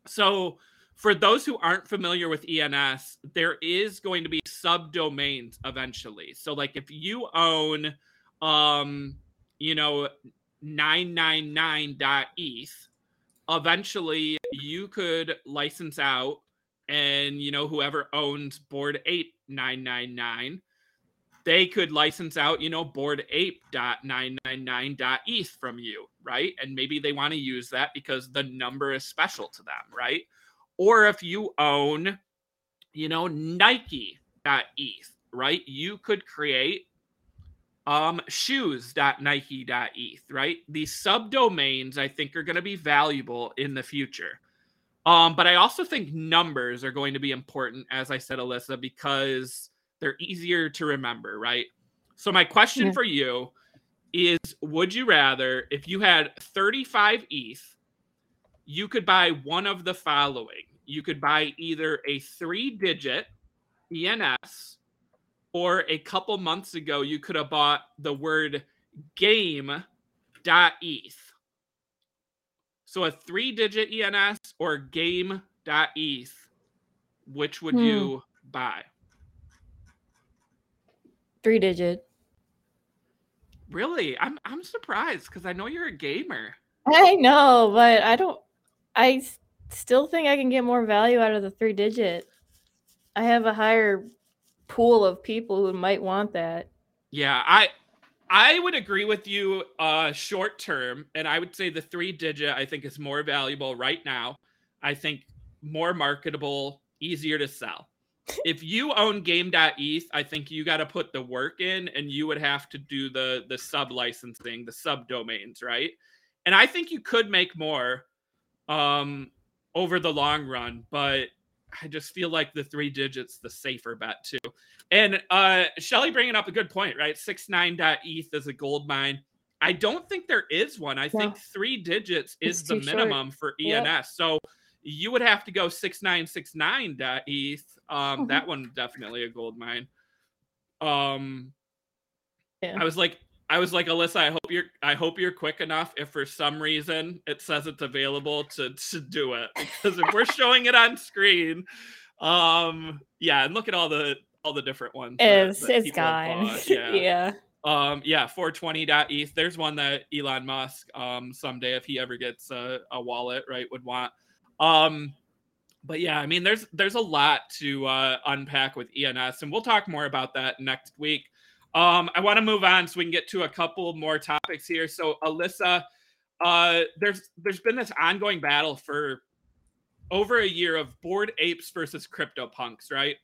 So for those who aren't familiar with E N S, there is going to be subdomains eventually. So like if you own, um, you know, nine nine nine dot E T H, eventually you could license out and, you know, whoever owns Bored Ape nine nine nine, they could license out, you know, bored ape dot nine nine nine dot E T H from you, right? And maybe they want to use that because the number is special to them, right? Or if you own, you know, Nike dot E T H, right? You could create um, shoes dot nike dot E T H, right? These subdomains, I think, are going to be valuable in the future. Um, but I also think numbers are going to be important, as I said, Alyssa, because they're easier to remember, right? So my question yeah. for you is, would you rather, if you had thirty-five E T H, you could buy one of the following. You could buy either a three-digit E N S, or a couple months ago, you could have bought the word game dot E T H. So a three-digit E N S or game dot E T H, which would hmm. you buy? Three digit. Really? I'm I'm surprised because I know you're a gamer. I know, but I don't. I s- still think I can get more value out of the three digit. I have a higher pool of people who might want that. Yeah, I I would agree with you uh, short term, and I would say the three digit I think is more valuable right now. I think more marketable, easier to sell. If you own game dot E T H, I think you got to put the work in and you would have to do the, the sub-licensing, the subdomains, right? And I think you could make more um, over the long run, but I just feel like the three digits, the safer bet too. And uh, Shelly bringing up a good point, right? sixty-nine dot E T H is a gold mine. I don't think there is one. I yeah. think three digits it's is the minimum short. for E N S. Yep. So you would have to go six nine six nine dot E T H. Um, mm-hmm. That one definitely a gold mine. Um, yeah. I was like, I was like, Alyssa, I hope you're, I hope you're quick enough. If for some reason it says it's available to, to do it, because if we're showing it on screen, um, yeah, and look at all the all the different ones. It's that, that it's gone. Yeah. yeah. Um, yeah, four twenty dot E T H. There's one that Elon Musk, um, someday if he ever gets a, a wallet, right, would want. Um, but yeah, I mean, there's, there's a lot to, uh, unpack with E N S, and we'll talk more about that next week. Um, I want to move on so we can get to a couple more topics here. So Alyssa, uh, there's, there's been this ongoing battle for over a year of Bored Apes versus CryptoPunks, right?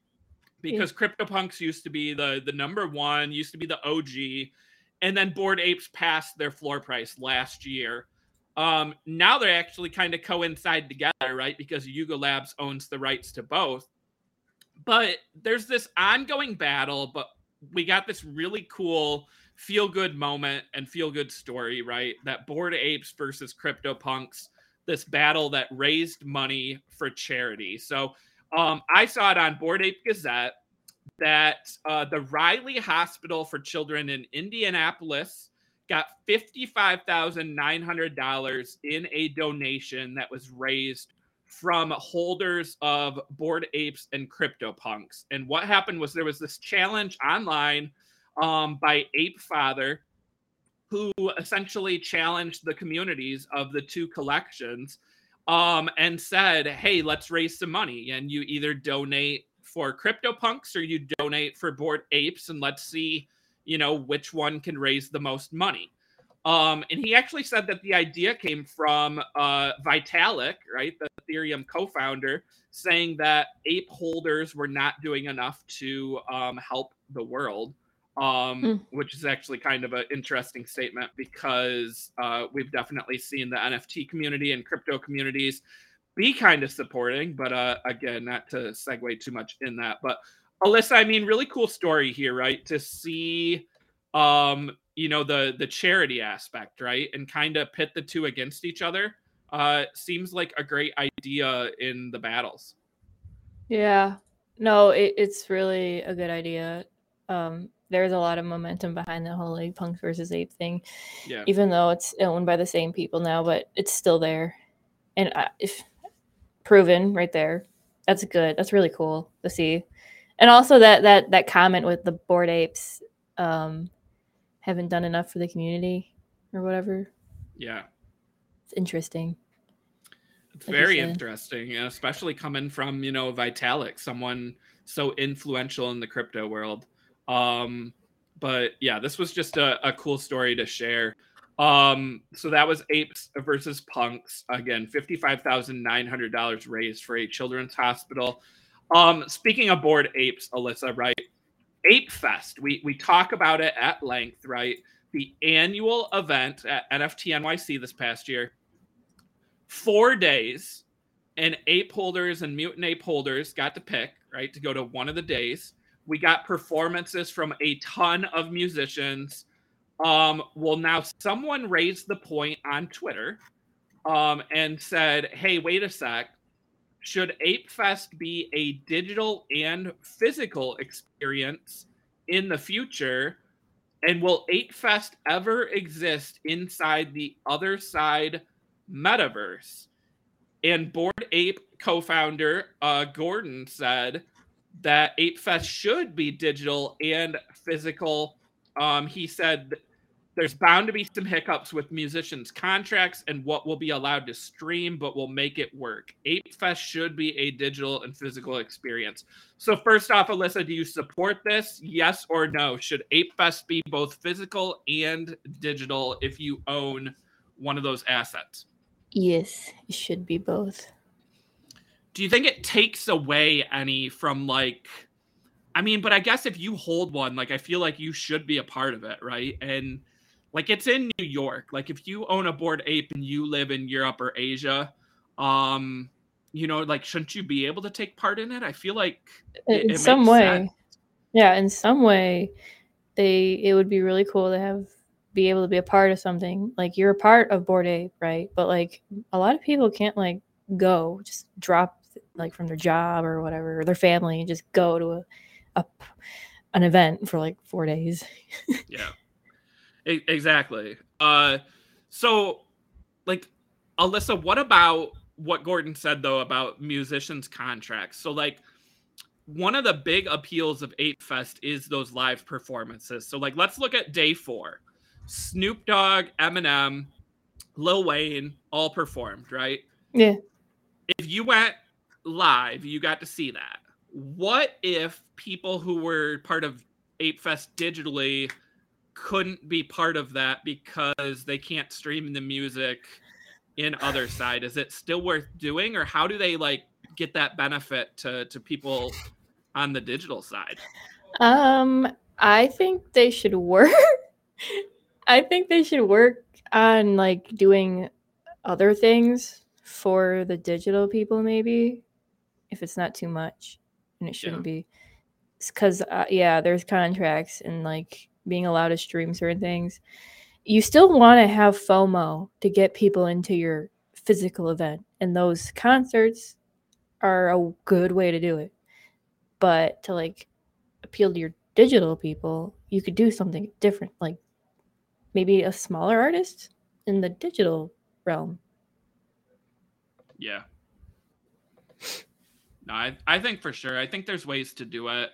Because yeah. CryptoPunks used to be the, the number one, used to be the O G, and then Bored Apes passed their floor price last year. Um, now they're actually kind of coincide together, right? Because Yuga Labs owns the rights to both. But there's this ongoing battle, but we got this really cool feel-good moment and feel-good story, right? That Bored Apes versus CryptoPunks, this battle that raised money for charity. So um, I saw it on Bored Ape Gazette that uh, the Riley Hospital for Children in Indianapolis got fifty-five thousand nine hundred dollars in a donation that was raised from holders of Bored Apes and CryptoPunks. And what happened was there was this challenge online um, by Ape Father, who essentially challenged the communities of the two collections um, and said, hey, let's raise some money. And you either donate for CryptoPunks or you donate for Bored Apes, and let's see, you know, which one can raise the most money. Um, and he actually said that the idea came from uh, Vitalik, right, the Ethereum co-founder, saying that ape holders were not doing enough to um, help the world, um, mm. which is actually kind of an interesting statement because uh, we've definitely seen the N F T community and crypto communities be kind of supporting. But uh, again, not to segue too much in that. But Alyssa, I mean, really cool story here, right? To see, um, you know, the the charity aspect, right, and kind of pit the two against each other. Uh, seems like a great idea in the battles. Yeah, no, it, it's really a good idea. Um, there's a lot of momentum behind the whole like punk versus ape thing, yeah. Even though it's owned by the same people now, but it's still there, and I, if proven right there, that's good. That's really cool to see, and also that that that comment with the Bored Apes um, haven't done enough for the community or whatever. Yeah. Interesting. It's very interesting, especially coming from, you know, Vitalik, someone so influential in the crypto world. Um, but yeah, this was just a, a cool story to share. Um, so that was Apes versus Punks. Again, fifty-five thousand nine hundred dollars raised for a children's hospital. Um, speaking of Bored Apes, Alyssa, right? Ape Fest. We, we talk about it at length, right? The annual event at N F T N Y C this past year. Four days, and ape holders and mutant ape holders got to pick, right, to go to one of the days. We got performances from a ton of musicians. Um, well, now someone raised the point on Twitter um, and said, hey, wait a sec. Should Ape Fest be a digital and physical experience in the future? And will Ape Fest ever exist inside the other side metaverse? And Bored Ape co-founder uh, Gordon said that Ape Fest should be digital and physical. Um, he said there's bound to be some hiccups with musicians' contracts and what will be allowed to stream, but we'll make it work. Ape Fest should be a digital and physical experience. So first off, Alyssa, do you support this? Yes or no? Should Ape Fest be both physical and digital if you own one of those assets? Yes, it should be both. Do you think it takes away any from, like, I mean, but I guess if you hold one, like, I feel like you should be a part of it, right? And, like, it's in New York. Like, if you own a Bored Ape and you live in Europe or Asia, um, you know, like, shouldn't you be able to take part in it? I feel like it, in it some makes way, sense. Yeah, in some way, they it would be really cool to have. Be able to be a part of something. Like, you're a part of Bored Ape, right? But like a lot of people can't like go just drop like from their job or whatever, or their family, and just go to a, a an event for like four days. Yeah, e- exactly. Uh, so like Alyssa, what about what Gordon said though about musicians' contracts? So like, one of the big appeals of Ape Fest is those live performances. So like, let's look at day four. Snoop Dogg, Eminem, Lil Wayne all performed, right? Yeah. If you went live, you got to see that. What if people who were part of Ape Fest digitally couldn't be part of that because they can't stream the music in other side? Is it still worth doing, or how do they like get that benefit to, to people on the digital side? Um, I think they should work. I think they should work on like doing other things for the digital people, maybe, if it's not too much, and it shouldn't yeah. be. Because uh, yeah, there's contracts and like being allowed to stream certain things. You still want to have FOMO to get people into your physical event, and those concerts are a good way to do it. But to like appeal to your digital people, you could do something different, like maybe a smaller artist in the digital realm. Yeah. No, I, I think for sure. I think there's ways to do it.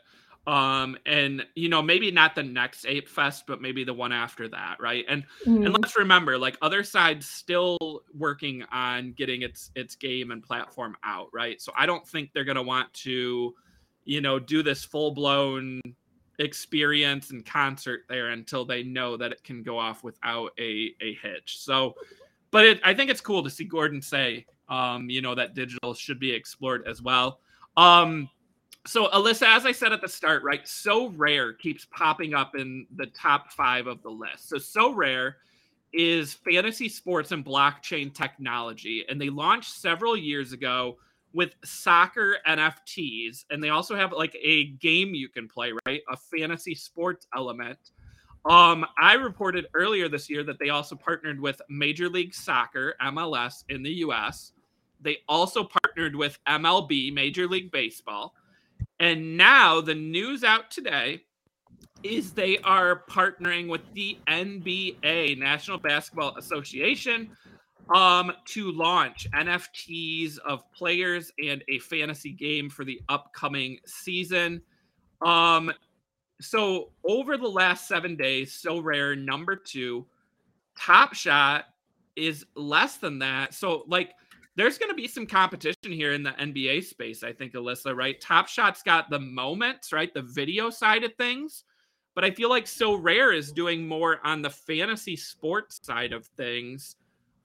Um, and, you know, maybe not the next Ape Fest, but maybe the one after that, right? And mm-hmm. and let's remember, like, other side's still working on getting its, its game and platform out, right? So I don't think they're going to want to, you know, do this full-blown experience and concert there until they know that it can go off without a a hitch. So, but it, I think it's cool to see Gordon say, um, you know, that digital should be explored as well. Um, so Alyssa, as I said at the start, right, SoRare keeps popping up in the top five of the list. So SoRare is fantasy sports and blockchain technology. And they launched several years ago with soccer N F Ts. And they also have like a game you can play, right? A fantasy sports element. Um, I reported earlier this year that they also partnered with Major League Soccer, M L S, in the U S. They also partnered with M L B, Major League Baseball. And now the news out today is they are partnering with the N B A, National Basketball Association, um, to launch N F Ts of players and a fantasy game for the upcoming season. Um, so over the last seven days, SoRare number two, Top Shot is less than that. So like, there's going to be some competition here in the N B A space, I think, Alyssa, right? Top Shot's got the moments, right? The video side of things. But I feel like SoRare is doing more on the fantasy sports side of things.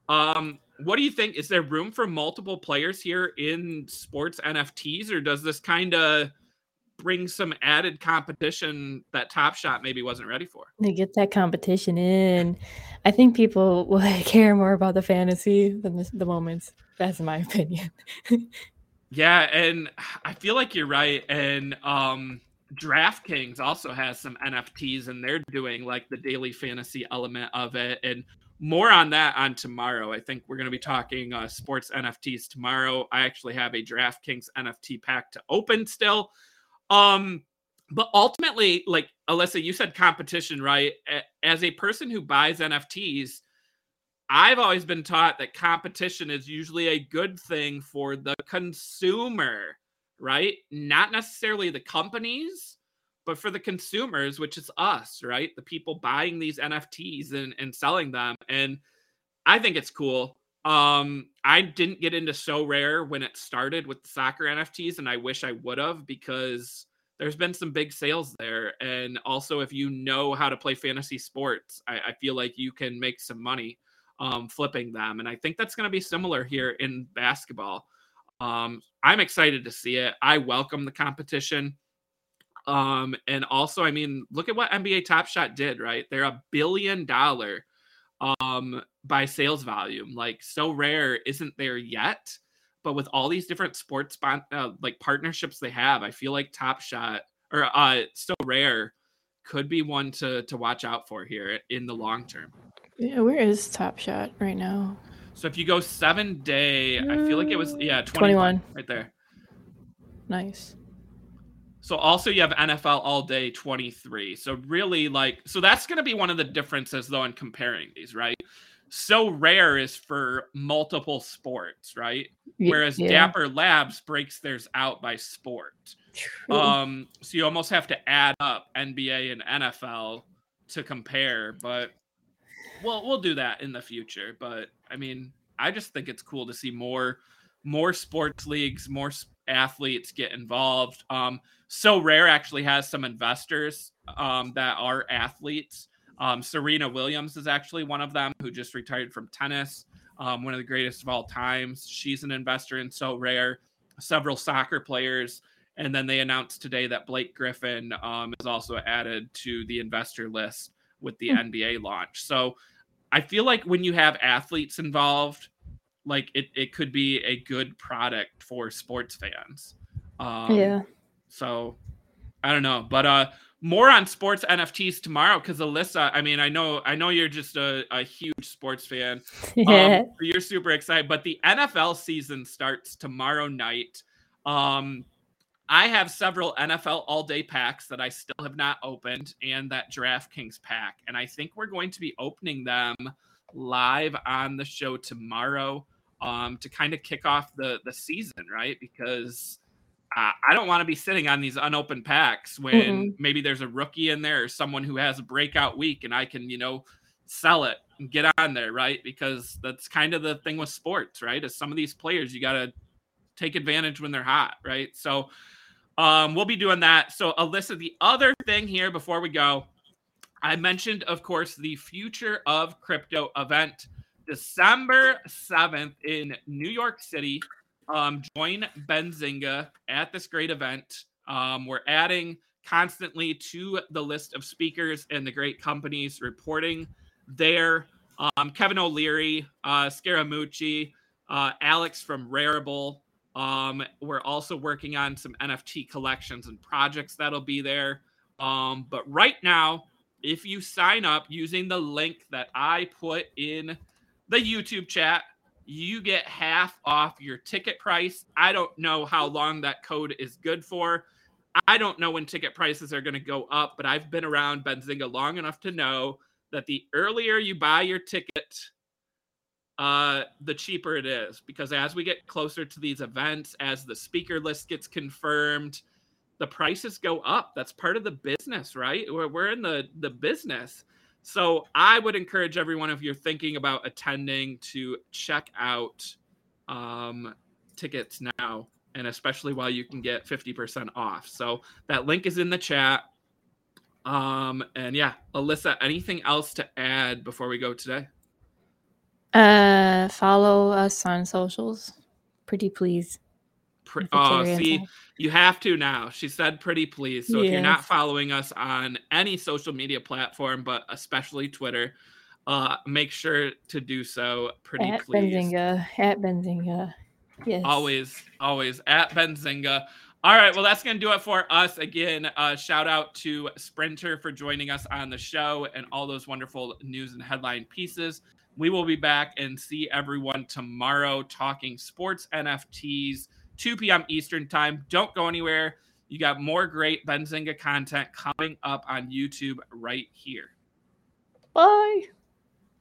Um, what do you think? Is there room for multiple players here in sports N F Ts, or does this kind of bring some added competition that Top Shot maybe wasn't ready for? They get that competition in. I think people will care more about the fantasy than the, the moments. That's my opinion. Yeah, and I feel like you're right. And um, DraftKings also has some N F Ts, and they're doing like the daily fantasy element of it. And more on that on tomorrow. I think we're going to be talking uh, sports N F Ts tomorrow. I actually have a DraftKings N F T pack to open still. Um, but ultimately, like Alyssa, you said competition, right? As a person who buys N F Ts, I've always been taught that competition is usually a good thing for the consumer, right? Not necessarily the companies, but for the consumers, which is us, right? The people buying these N F Ts and, and selling them. And I think it's cool. Um, I didn't get into SoRare when it started with the soccer N F Ts, and I wish I would have, because there's been some big sales there. And also, if you know how to play fantasy sports, I, I feel like you can make some money um, flipping them. And I think that's going to be similar here in basketball. Um, I'm excited to see it. I welcome the competition. Um, and also, I mean, look at what N B A Top Shot did, right? They're a billion dollar um by sales volume. Like, SoRare isn't there yet, but with all these different sports uh, like partnerships they have, I feel like Top Shot or uh SoRare could be one to to watch out for here in the long term. Yeah, where is Top Shot right now? So if you go seven day, uh, I feel like it was yeah twenty-one right there. Nice. So also you have N F L all day twenty-three. So really like, so that's going to be one of the differences though in comparing these, right? SoRare is for multiple sports, right? Yeah, whereas yeah. Dapper Labs breaks theirs out by sport. True. Um, so you almost have to add up N B A and N F L to compare, but we'll, we'll do that in the future. But I mean, I just think it's cool to see more, more sports leagues, more sports athletes get involved. Um, SoRare actually has some investors um, that are athletes. Um, Serena Williams is actually one of them, who just retired from tennis, um, one of the greatest of all times. She's an investor in SoRare, several soccer players. And then they announced today that Blake Griffin um, is also added to the investor list with the mm-hmm. N B A launch. So I feel like when you have athletes involved, like it, it could be a good product for sports fans. Um, yeah. So I don't know, but uh, more on sports N F Ts tomorrow. Cause Alyssa, I mean, I know, I know you're just a, a huge sports fan. Yeah. Um, you're super excited, but the N F L season starts tomorrow night. Um, I have several N F L all day packs that I still have not opened, and that DraftKings pack. And I think we're going to be opening them live on the show tomorrow. Um, to kind of kick off the, the season, right? Because uh, I don't want to be sitting on these unopened packs when mm-mm. maybe there's a rookie in there or someone who has a breakout week, and I can, you know, sell it and get on there, right? Because that's kind of the thing with sports, right? As some of these players, you got to take advantage when they're hot, right? So um, we'll be doing that. So Alyssa, the other thing here before we go, I mentioned, of course, the Future of Crypto event, December seventh in New York City. Um, join Benzinga at this great event. Um, we're adding constantly to the list of speakers and the great companies reporting there. um, Kevin O'Leary, uh, Scaramucci, uh, Alex from Rarible. Um, we're also working on some N F T collections and projects that'll be there. Um, but right now, if you sign up using the link that I put in the YouTube chat, you get half off your ticket price. I don't know how long that code is good for. I don't know when ticket prices are going to go up, but I've been around Benzinga long enough to know that the earlier you buy your ticket, uh, the cheaper it is. Because as we get closer to these events, as the speaker list gets confirmed, the prices go up. That's part of the business, right? We're, we're in the, the business. So I would encourage everyone, if you're thinking about attending, to check out um, tickets now, and especially while you can get fifty percent off. So that link is in the chat. Um, and yeah, Alyssa, anything else to add before we go today? Uh, follow us on socials. Pretty please. Pre- oh, see, time. You have to now. She said pretty please. So yes. If you're not following us on any social media platform, but especially Twitter, uh, make sure to do so. Pretty at please. Benzinga, at Benzinga. Yes. Always, always at Benzinga. All right. Well, that's going to do it for us. Again, uh, shout out to Sprinter for joining us on the show and all those wonderful news and headline pieces. We will be back and see everyone tomorrow talking sports, N F Ts, two p.m. Eastern time. Don't go anywhere. You got more great Benzinga content coming up on YouTube right here. Bye.